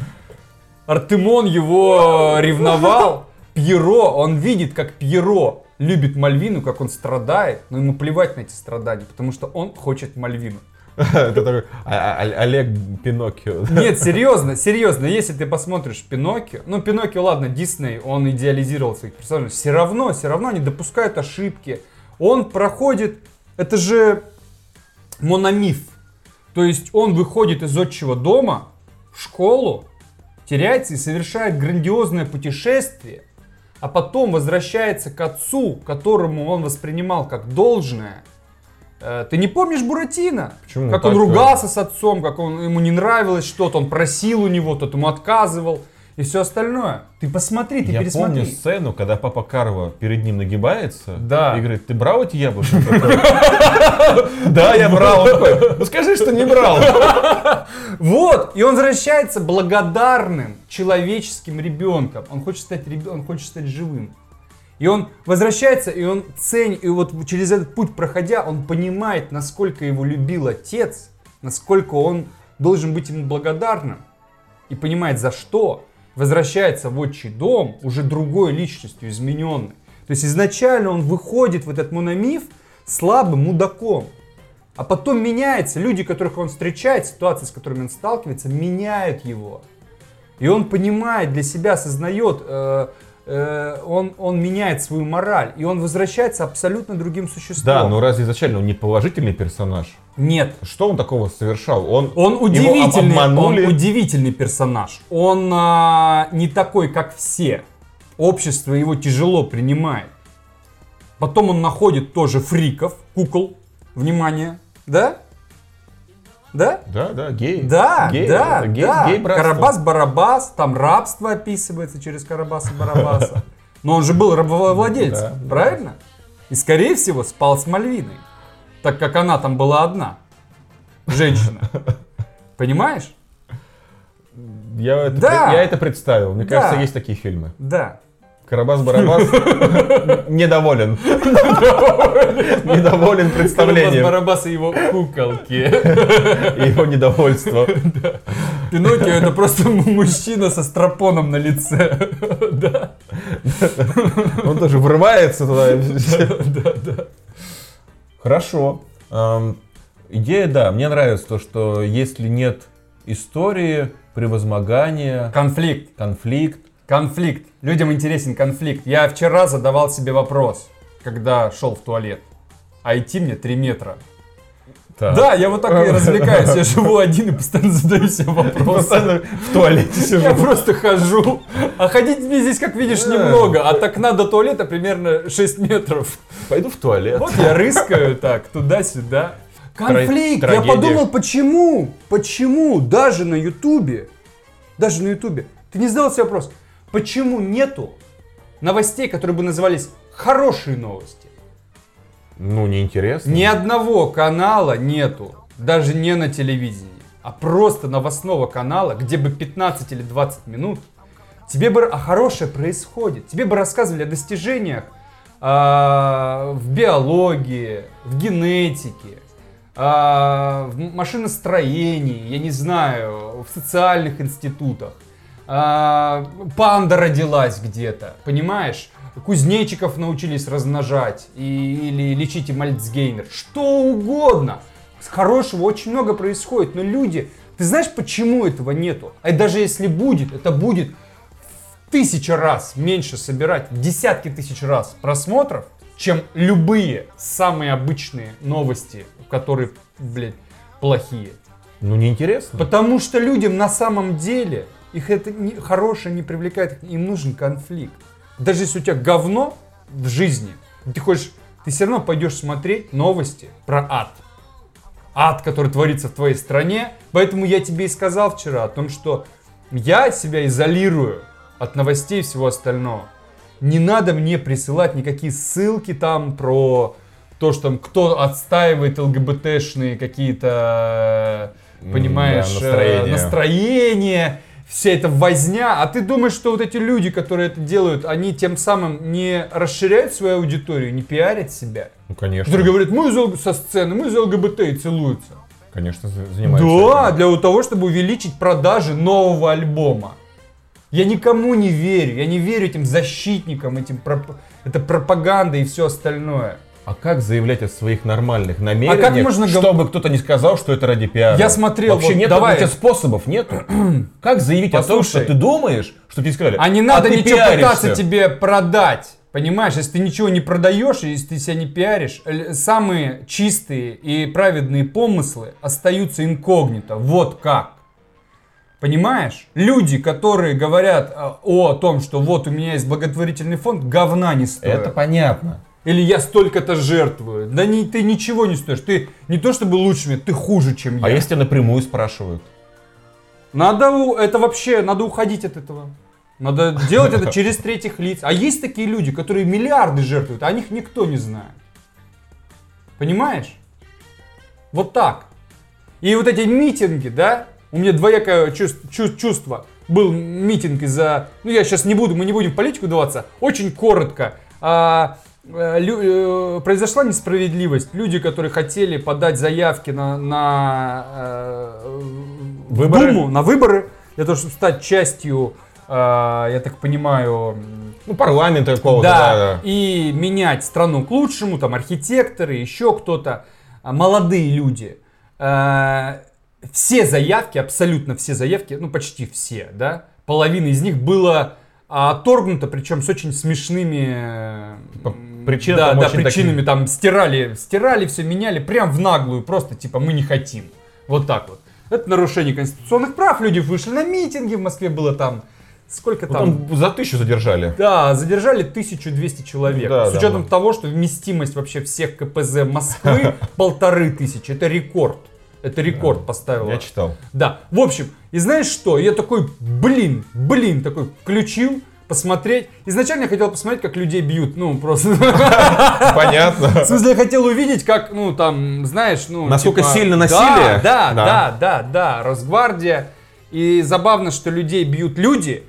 Артемон его ревновал. Пьеро, он видит, как Пьеро любит Мальвину, как он страдает, но ему плевать на эти страдания, потому что он хочет Мальвину. Это такой Олег Пиноккио. Нет, серьезно, если ты посмотришь Пиноккио, ну Пиноккио, ладно, Дисней, он идеализировал своих персонажей, все равно они допускают ошибки. Он проходит, это же мономиф, то есть он выходит из отчего дома в школу, теряется и совершает грандиозное путешествие, а потом возвращается к отцу, которому он воспринимал как должное. Ты не помнишь Буратино? Почему? Как он ругался с отцом, как он, ему не нравилось что-то, он просил у него, тот ему отказывал и все остальное. Ты посмотри, ты пересмотри. Я помню сцену, когда папа Карло перед ним нагибается, да, и говорит: ты брал эти яблоки? Да, я брал. Он такой: ну скажи, что не брал. Вот, и он возвращается благодарным человеческим ребенком. Он хочет стать ребенком, он хочет стать живым. И он возвращается, и он ценит, и вот через этот путь проходя, он понимает, насколько его любил отец, насколько он должен быть ему благодарным, и понимает, за что. Возвращается в отчий дом уже другой личностью, измененной. То есть изначально он выходит в этот мономиф слабым мудаком, а потом меняется. Люди, которых он встречает, ситуации, с которыми он сталкивается, меняют его. И он понимает, для себя осознает... Он меняет свою мораль, и он возвращается абсолютно другим существом. Да, но разве изначально он не положительный персонаж? Нет. Что он такого совершал? Он удивительный персонаж. Он не такой, как все. Общество его тяжело принимает. Потом он находит тоже фриков, кукол. Внимание, да? Да? Да, гей. Да, Карабас-Барабас, там рабство описывается через Карабаса-Барабаса. Но он же был рабовладельцем, да, правильно? Да. И, скорее всего, спал с Мальвиной, так как она там была одна, женщина. Понимаешь? Я это представил. Мне кажется, есть такие фильмы. Да. Карабас-Барабас недоволен. Недоволен представлением. Карабас-Барабас и его куколки. И его недовольство. Пиноккио — это просто мужчина со стропоном на лице. Он тоже врывается туда. Хорошо. Идея, да. Мне нравится то, что если нет истории, превозмогания... Конфликт. Людям интересен конфликт. Я вчера задавал себе вопрос, когда шел в туалет. А идти мне 3 метра. Так. Да, я вот так и развлекаюсь. Я живу один и постоянно задаю себе вопрос. В туалете сижу. Я просто хожу. А ходить мне здесь, как видишь, немного. От окна до туалета примерно 6 метров. Пойду в туалет. Вот я рыскаю так, туда-сюда. Конфликт. Я подумал, почему даже на Ютубе. Ты не задал себе вопрос. Почему нету новостей, которые бы назывались «хорошие новости»? Ну, неинтересно. Ни одного канала нету, даже не на телевидении, а просто новостного канала, где бы 15 или 20 минут тебе бы хорошее происходит. Тебе бы рассказывали о достижениях в биологии, в генетике, в машиностроении, я не знаю, в социальных институтах. Панда родилась где-то, понимаешь? Кузнечиков научились размножать или лечить Альцгеймер. Что угодно. Хорошего очень много происходит, но люди... Ты знаешь, почему этого нету? А даже если будет, это будет в 1000 раз меньше собирать, в десятки тысяч раз просмотров, чем любые самые обычные новости, которые, блядь, плохие. Ну, неинтересно. Потому что людям на самом деле... Их это хорошее не привлекает, им нужен конфликт. Даже если у тебя говно в жизни, ты все равно пойдешь смотреть новости про ад. Ад, который творится в твоей стране. Поэтому я тебе и сказал вчера о том, что я себя изолирую от новостей и всего остального. Не надо мне присылать никакие ссылки там про то, что там кто отстаивает ЛГБТшные какие-то, понимаешь, настроения, вся эта возня. А ты думаешь, что вот эти люди, которые это делают, они тем самым не расширяют свою аудиторию, не пиарят себя? Ну, конечно. Которые говорят, мы со сцены, мы за ЛГБТ и целуются. Конечно, занимаются. Да, этим. Для того, чтобы увеличить продажи нового альбома. Я никому не верю. Я не верю этим защитникам, это пропаганда и все остальное. А как заявлять о своих нормальных намерениях, чтобы кто-то не сказал, что это ради пиара? Я смотрел. Вообще вот, нет, у тебя способов нету. Как заявить о том, что ты думаешь, что тебе сказали? А не надо ничего пытаться тебе продать. Понимаешь, если ты ничего не продаешь, если ты себя не пиаришь, самые чистые и праведные помыслы остаются инкогнито. Вот как. Понимаешь? Люди, которые говорят о том, что вот у меня есть благотворительный фонд, говна не стоят. Это понятно. Или я столько-то жертвую. Да не, ты ничего не стоишь. Ты не то чтобы лучше, ты хуже, чем я. А если напрямую спрашивают? Надо уходить от этого. Надо делать это через третьих лиц. А есть такие люди, которые миллиарды жертвуют, а о них никто не знает. Понимаешь? Вот так. И вот эти митинги, да? У меня двоякое чувство. Был митинг из-за... мы не будем в политику вдаваться. Очень коротко. Произошла несправедливость. Люди, которые хотели подать заявки на выборы, для того, чтобы стать частью, я так понимаю, парламента какого-то, да. И менять страну к лучшему, там архитекторы, еще кто-то, молодые люди. Все заявки, абсолютно все заявки, почти все, да, половина из них было отторгнуто, причем с очень смешными причинами, там стирали все, меняли, прям в наглую, просто мы не хотим. Вот так вот. Это нарушение конституционных прав, люди вышли на митинги, в Москве было там, сколько там... За 1000 задержали. Да, задержали 1200 человек, с учетом того, что вместимость вообще всех КПЗ Москвы 1500, это рекорд. Это рекорд поставила. Я читал. Да. В общем, и знаешь что? Я такой, такой включил, посмотреть. Изначально я хотел посмотреть, как людей бьют. Просто... Понятно. В смысле, я хотел увидеть, как, насколько сильно насилие. Да. Росгвардия. И забавно, что людей бьют люди,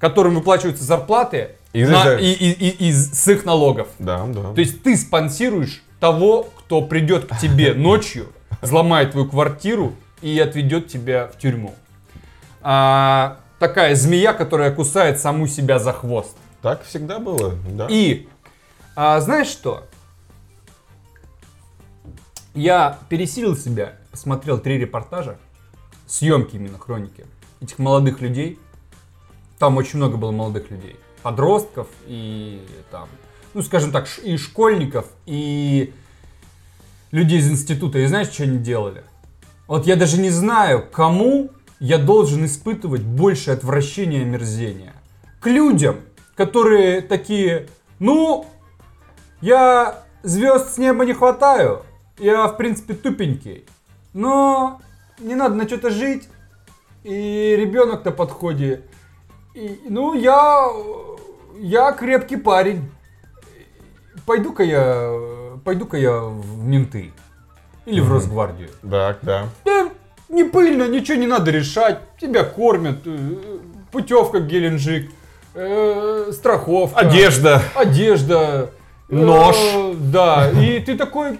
которым выплачиваются зарплаты из их налогов. Да. То есть ты спонсируешь того, кто придет к тебе ночью, взломает твою квартиру и отведет тебя в тюрьму. Такая змея, которая кусает саму себя за хвост. Так всегда было, да. И знаешь что? Я пересилил себя, посмотрел 3 репортажа, съемки именно, хроники этих молодых людей. Там очень много было молодых людей. Подростков и там, скажем так, и школьников, и... Люди из института, и знаешь, что они делали? Вот я даже не знаю, кому я должен испытывать больше отвращения и омерзения. К людям, которые такие, я звезд с неба не хватаю, я, в принципе, тупенький, но не надо на что-то жить, и ребенок на подходе, и, я крепкий парень, пойду-ка я в менты или в Росгвардию. Да. Не пыльно, ничего не надо решать, тебя кормят, путевка в Геленджик, страховка, одежда, нож. Да, и ты такой,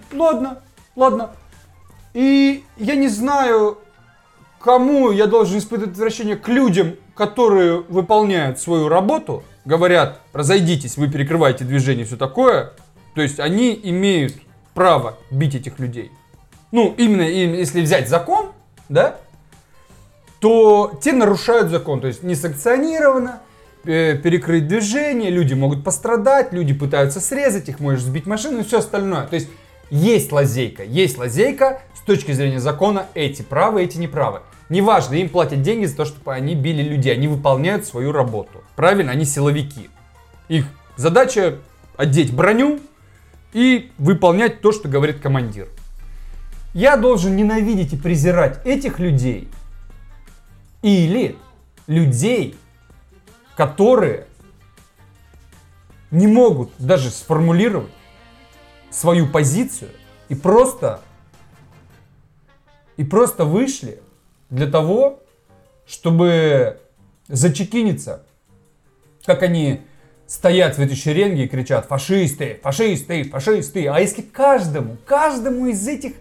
ладно. И я не знаю, кому я должен испытывать отвращение, к людям, которые выполняют свою работу, говорят, разойдитесь, вы перекрываете движение, все такое. То есть они имеют право бить этих людей. Именно если взять закон, да, то те нарушают закон. То есть несанкционированно перекрыть движение, люди могут пострадать, люди пытаются срезать их, можешь сбить машину и все остальное. То есть лазейка. Есть лазейка с точки зрения закона. Эти правы, эти неправы. Неважно, им платят деньги за то, чтобы они били людей. Они выполняют свою работу. Правильно, они силовики. Их задача одеть броню и выполнять то, что говорит командир. Я должен ненавидеть и презирать этих людей или людей, которые не могут даже сформулировать свою позицию и просто вышли для того, чтобы зачекиниться, как они стоят в этой шеренге и кричат: фашисты, фашисты, фашисты. А если каждому из этих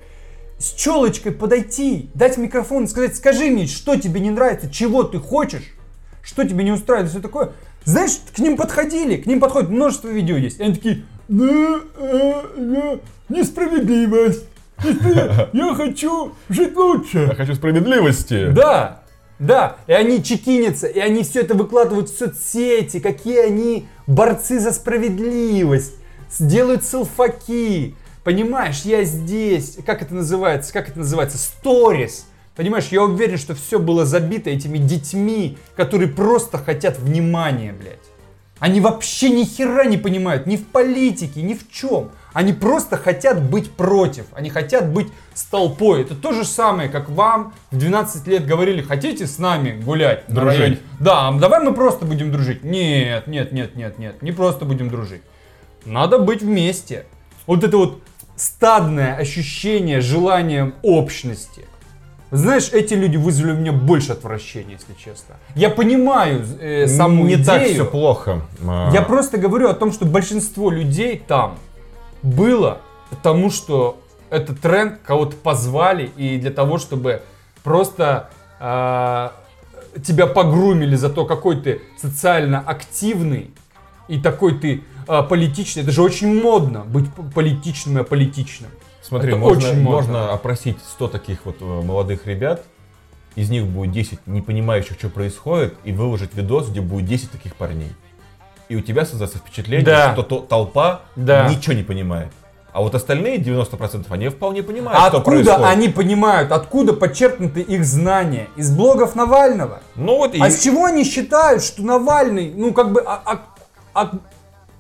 с челочкой подойти, дать микрофон и сказать: скажи мне, что тебе не нравится, чего ты хочешь, что тебе не устраивает, все такое. Знаешь, к ним подходит множество видео есть. Они такие: несправедливость. Я хочу жить лучше. Я хочу справедливости. Да. И они чекинятся, и они все это выкладывают в соцсети. Какие они борцы за справедливость. Делают селфаки. Понимаешь, я здесь. Как это называется? Сторис. Понимаешь, я уверен, что все было забито этими детьми, которые просто хотят внимания, блядь. Они вообще ни хера не понимают ни в политике, ни в чем. Они просто хотят быть против. Они хотят быть с толпой. Это то же самое, как вам в 12 лет говорили: хотите с нами гулять? Дружить. Да, давай мы просто будем дружить. Нет, не просто будем дружить. Надо быть вместе. Вот это вот стадное ощущение, желание общности. Знаешь, эти люди вызвали у меня больше отвращения, если честно. Я понимаю саму идею. Не так все плохо. Я просто говорю о том, что большинство людей там было, потому что это тренд, кого-то позвали, и для того, чтобы просто тебя погрумили за то, какой ты социально активный и такой ты политичный. Это же очень модно, быть политичным и аполитичным. Смотри, можно опросить 100 таких вот молодых ребят, из них будет 10 не понимающих, что происходит, и выложить видос, где будет 10 таких парней. И у тебя создается впечатление, что толпа ничего не понимает. А вот остальные 90% они вполне понимают, что происходит. Откуда они понимают? Откуда почерпнуты их знания? Из блогов Навального? С чего они считают, что Навальный,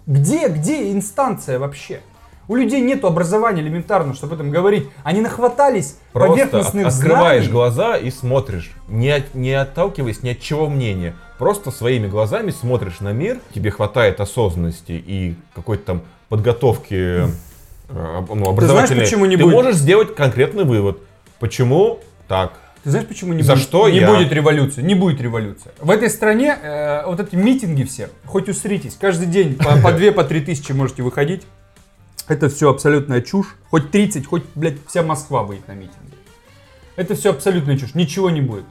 где инстанция вообще? У людей нет образования элементарного, чтобы об этом говорить. Они нахватались просто поверхностных знаний. Открываешь глаза и смотришь, не отталкиваясь ни от чего мнения. Просто своими глазами смотришь на мир. Тебе хватает осознанности и какой-то там подготовки образовательной. Ты знаешь, почему не будет? Ты можешь сделать конкретный вывод. Почему так? Ты знаешь, почему не будет? Не будет революции. В этой стране вот эти митинги все, хоть усритесь, каждый день по 2-3 тысячи можете выходить. Это все абсолютная чушь. Хоть 30, хоть, блядь, вся Москва выйдет на митинги. Это все абсолютная чушь. Ничего не будет.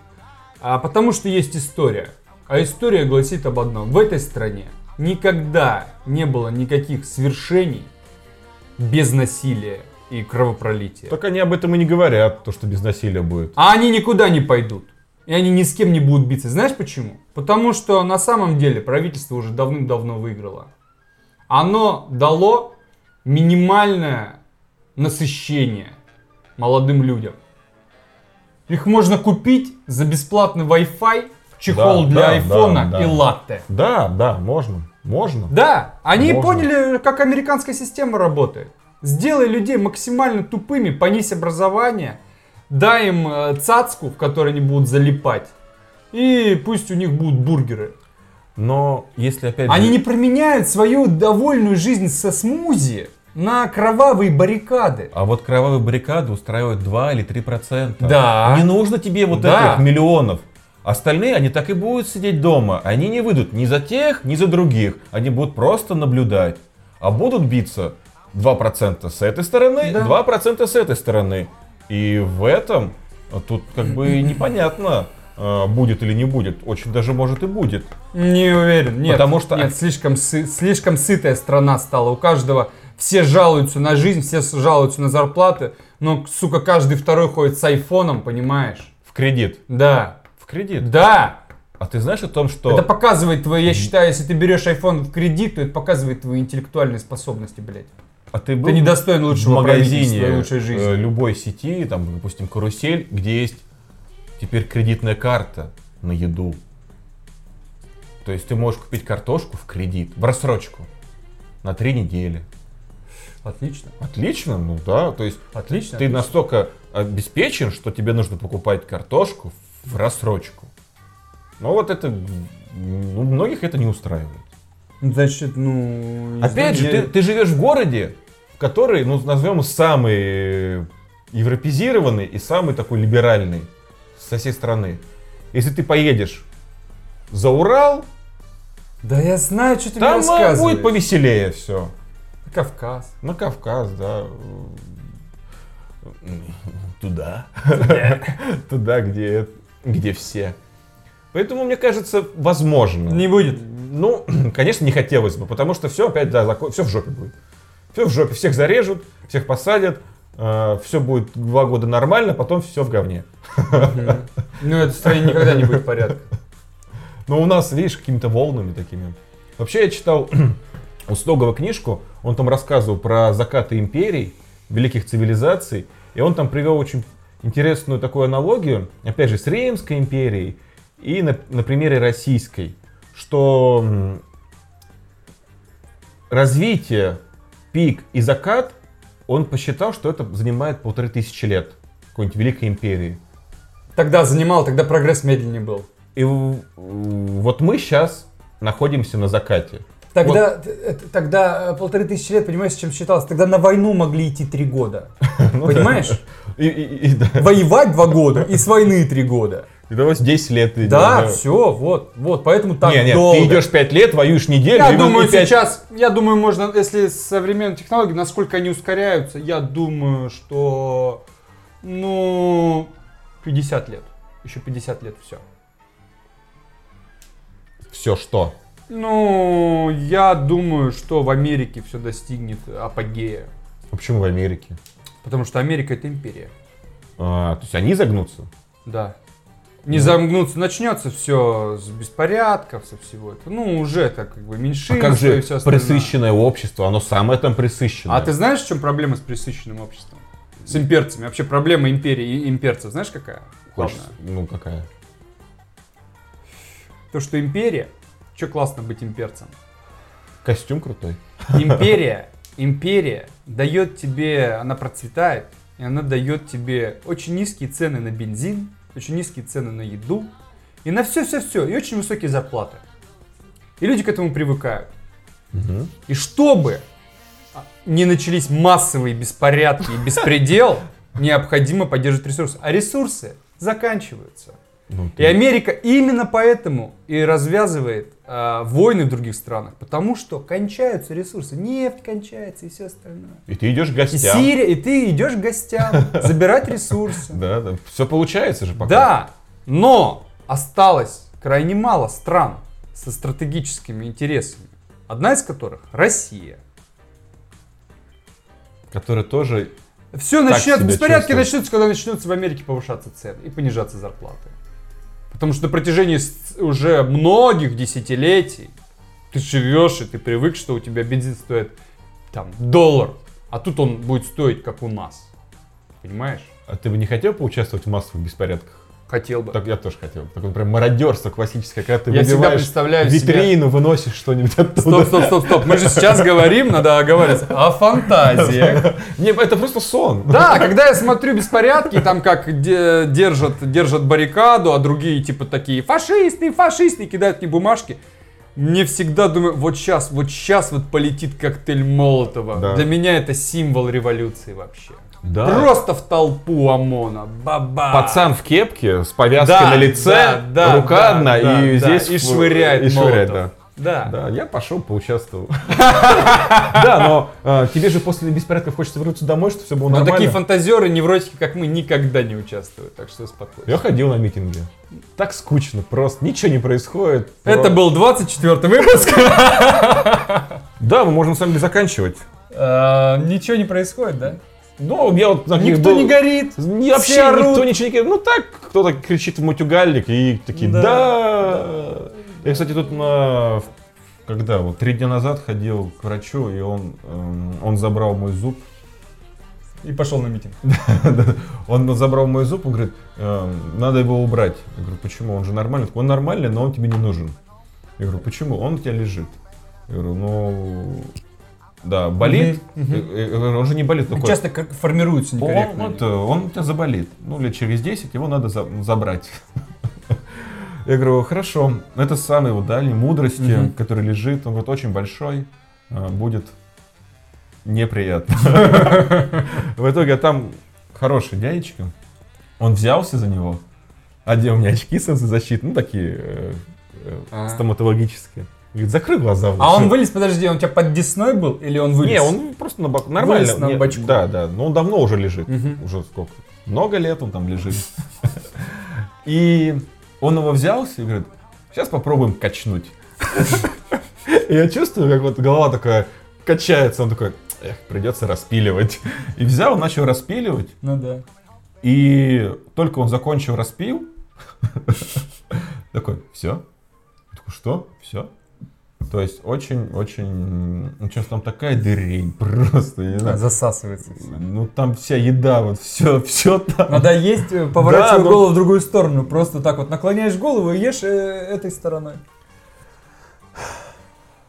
Потому что есть история. А история гласит об одном. В этой стране никогда не было никаких свершений без насилия и кровопролития. Так они об этом и не говорят, то, что без насилия будет. А они никуда не пойдут. И они ни с кем не будут биться. Знаешь почему? Потому что на самом деле правительство уже давным-давно выиграло. Оно дало минимальное насыщение молодым людям. Их можно купить за бесплатный Wi-Fi, чехол для айфона и латте. Да, можно. Да, они поняли, как американская система работает. Сделай людей максимально тупыми, понизь образование, дай им цацку, в которой они будут залипать, и пусть у них будут бургеры. Но если опять они не променяют свою довольную жизнь со смузи на кровавые баррикады. А вот кровавые баррикады устраивают 2 или 3%. Да. Не нужно тебе этих миллионов. Остальные, они так и будут сидеть дома. Они не выйдут ни за тех, ни за других. Они будут просто наблюдать. А будут биться 2% с этой стороны, 2% с этой стороны. И в этом тут непонятно. Будет или не будет, очень даже может и будет. Не уверен, нет. Потому что слишком сытая страна стала. У каждого все жалуются на жизнь, все жалуются на зарплаты, но, сука, каждый второй ходит с айфоном, понимаешь? В кредит. Да. В кредит? Да. А ты знаешь о том, что... Это показывает твои, я считаю, если ты берешь айфон в кредит, то это показывает твои интеллектуальные способности, блядь. А ты был недостоин лучшего правительства и лучшей жизни. В магазине любой сети, там, допустим, «Карусель», где есть... Теперь кредитная карта на еду. То есть ты можешь купить картошку в кредит, в рассрочку, на 3 недели. Отлично, то есть ты настолько обеспечен, что тебе нужно покупать картошку в рассрочку. Но вот это, многих это не устраивает. Опять же, ты живешь в городе, который, ну, назовем, самый европезированный и самый такой либеральный со всей страны. Если ты поедешь за Урал, да я знаю, что ты мне рассказываешь. Там будет повеселее все. На Кавказ. На Кавказ, да. Туда. Туда, где все. Поэтому, мне кажется, возможно. Не будет. Ну, конечно, не хотелось бы, потому что все опять, да, все в жопе будет. Все в жопе. Всех зарежут, всех посадят. Все будет 2 года нормально, потом все в говне. Ну, это стране никогда не будет порядка. Но у нас, видишь, какими-то волнами такими. Вообще, я читал у Стогова книжку, он там рассказывал про закаты империй, великих цивилизаций, и он там привел очень интересную такую аналогию, опять же, с Римской империей и на примере российской, что развитие, пик и закат, он посчитал, что это занимает 1500 лет какой-нибудь Великой империи. Тогда прогресс медленнее был. И вот мы сейчас находимся на закате. Тогда 1500 лет, понимаешь, с чем считалось? Тогда на войну могли идти 3 года. Понимаешь? Воевать 2 года и с войны 3 года. И давайте 10 лет идти. Да, все, вот, поэтому так долго. Ты идешь 5 лет, воюешь неделю. Я думаю, сейчас, можно, если современные технологии, насколько они ускоряются, я думаю, что, 50 лет. Еще 50 лет все. Все что? Я думаю, что в Америке все достигнет апогея. А почему в Америке? Потому что Америка — это империя. То есть они загнутся? Да. Не загнутся, начнется все с беспорядков, со всего этого. Уже так как бы меньшинство. А как же пресыщенное общество? Оно самое там пресыщенное. А ты знаешь, в чем проблема с пресыщенным обществом? С имперцами. Вообще проблема империи и имперцев, знаешь, какая? Какая? То, что империя... Че классно быть имперцем? Костюм крутой. Империя дает тебе... Она процветает, и она дает тебе очень низкие цены на бензин, очень низкие цены на еду, и на все-все-все, и очень высокие зарплаты. И люди к этому привыкают. Угу. И чтобы не начались массовые беспорядки и беспредел, необходимо поддерживать ресурсы. А ресурсы заканчиваются. И Америка именно поэтому и развязывает войны в других странах, потому что кончаются ресурсы, нефть кончается и все остальное. И ты идешь к гостям. Забирать ресурсы. Да, все получается же пока. Да, но осталось крайне мало стран со стратегическими интересами, одна из которых Россия. Которая тоже... Все начнется, беспорядки начнутся, когда начнутся в Америке повышаться цены и понижаться зарплаты. Потому что на протяжении уже многих десятилетий ты живешь и ты привык, что у тебя бензин стоит там $1, а тут он будет стоить как у нас. Понимаешь? А ты бы не хотел поучаствовать в массовых беспорядках? Хотел бы. Так я тоже хотел. Такое прям мародерство классическое, когда ты выбиваешь витрину, выносишь что-нибудь оттуда. Стоп. Мы же сейчас говорим, надо оговариваться, о фантазиях. Нет, это просто сон. Да, когда я смотрю беспорядки, там как держат баррикаду, а другие типа такие фашисты, кидают мне бумажки. Мне всегда думаю, вот сейчас полетит коктейль Молотова. Да. Для меня это символ революции вообще. Да. Просто в толпу ОМОНа. Баба. Пацан в кепке с повязкой на лице, рука одна и здесь и швыряет Молотов. Да, я пошел, поучаствовал. Да, но тебе же после беспорядков хочется вернуться домой, чтобы все было нормально. Но такие фантазеры, невротики, как мы, никогда не участвуют, так что успокойся. Я ходил на митинги. Так скучно, просто ничего не происходит. Это был 24-й выпуск. Да, мы можем с вами заканчивать. Ничего не происходит, да? Никто не горит, вообще никто ничего не говорит. Кто-то кричит в матюгальник и такие, да. Я, кстати, тут когда 3 дня назад ходил к врачу, и он забрал мой зуб. И пошел на митинг. Он забрал мой зуб, он говорит, надо его убрать. Я говорю, почему? Он же нормальный. Он нормальный, но он тебе не нужен. Я говорю, почему? Он у тебя лежит. Я говорю, да, болит, он же не болит. Часто как формируется некорректно. Он у тебя заболит, лет через 10 его надо забрать. Я говорю, хорошо, это самый дальний мудрости, который лежит, он очень большой, будет неприятно. В итоге там хороший дядечка, он взялся за него, одел мне очки солнцезащитные, ну такие стоматологические. Говорит, закрой глаза. А он вылез, подожди, он у тебя под десной был или он вылез? Не, он просто на боку, нормально. Вылез на бочку. Да, да, но он давно уже лежит, уже сколько, много лет он там лежит. И он его взялся и говорит, сейчас попробуем качнуть. Я чувствую, как вот голова такая качается, он такой, эх, придется распиливать. И взял, начал распиливать. Ну да. И только он закончил распил, такой, все. Что? Все? То есть очень-очень... Ну, что там такая дырень просто, не знаю. Засасывается все. Ну, там вся еда, вот все там. Надо есть, поворачивай голову в другую сторону. Просто так вот наклоняешь голову и ешь этой стороной.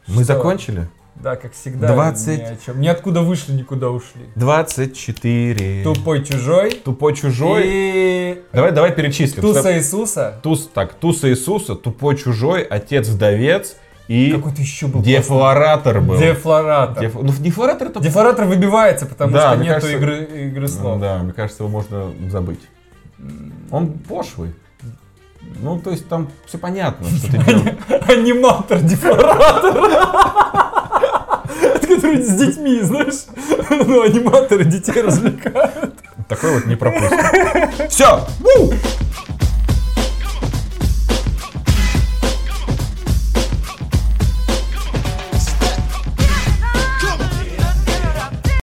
Мы закончили? Да, как всегда, 20... ни о чем. Ниоткуда вышли, никуда ушли. 24. Тупой чужой. И... Давай перечислим. Туса Иисуса. Туса Иисуса, тупой чужой, отец-вдовец и какой-то еще был дефлоратор был. Ну, дефлоратор это... Дефлоратор выбивается, потому да, что нету игры слов. Да, мне кажется, его можно забыть. Он пошлый. Ну, то есть там все понятно, что ты делаешь. Аниматор-дефлоратор. Который с детьми, знаешь, ну, аниматоры детей развлекают. Такой вот не пропустит. Все!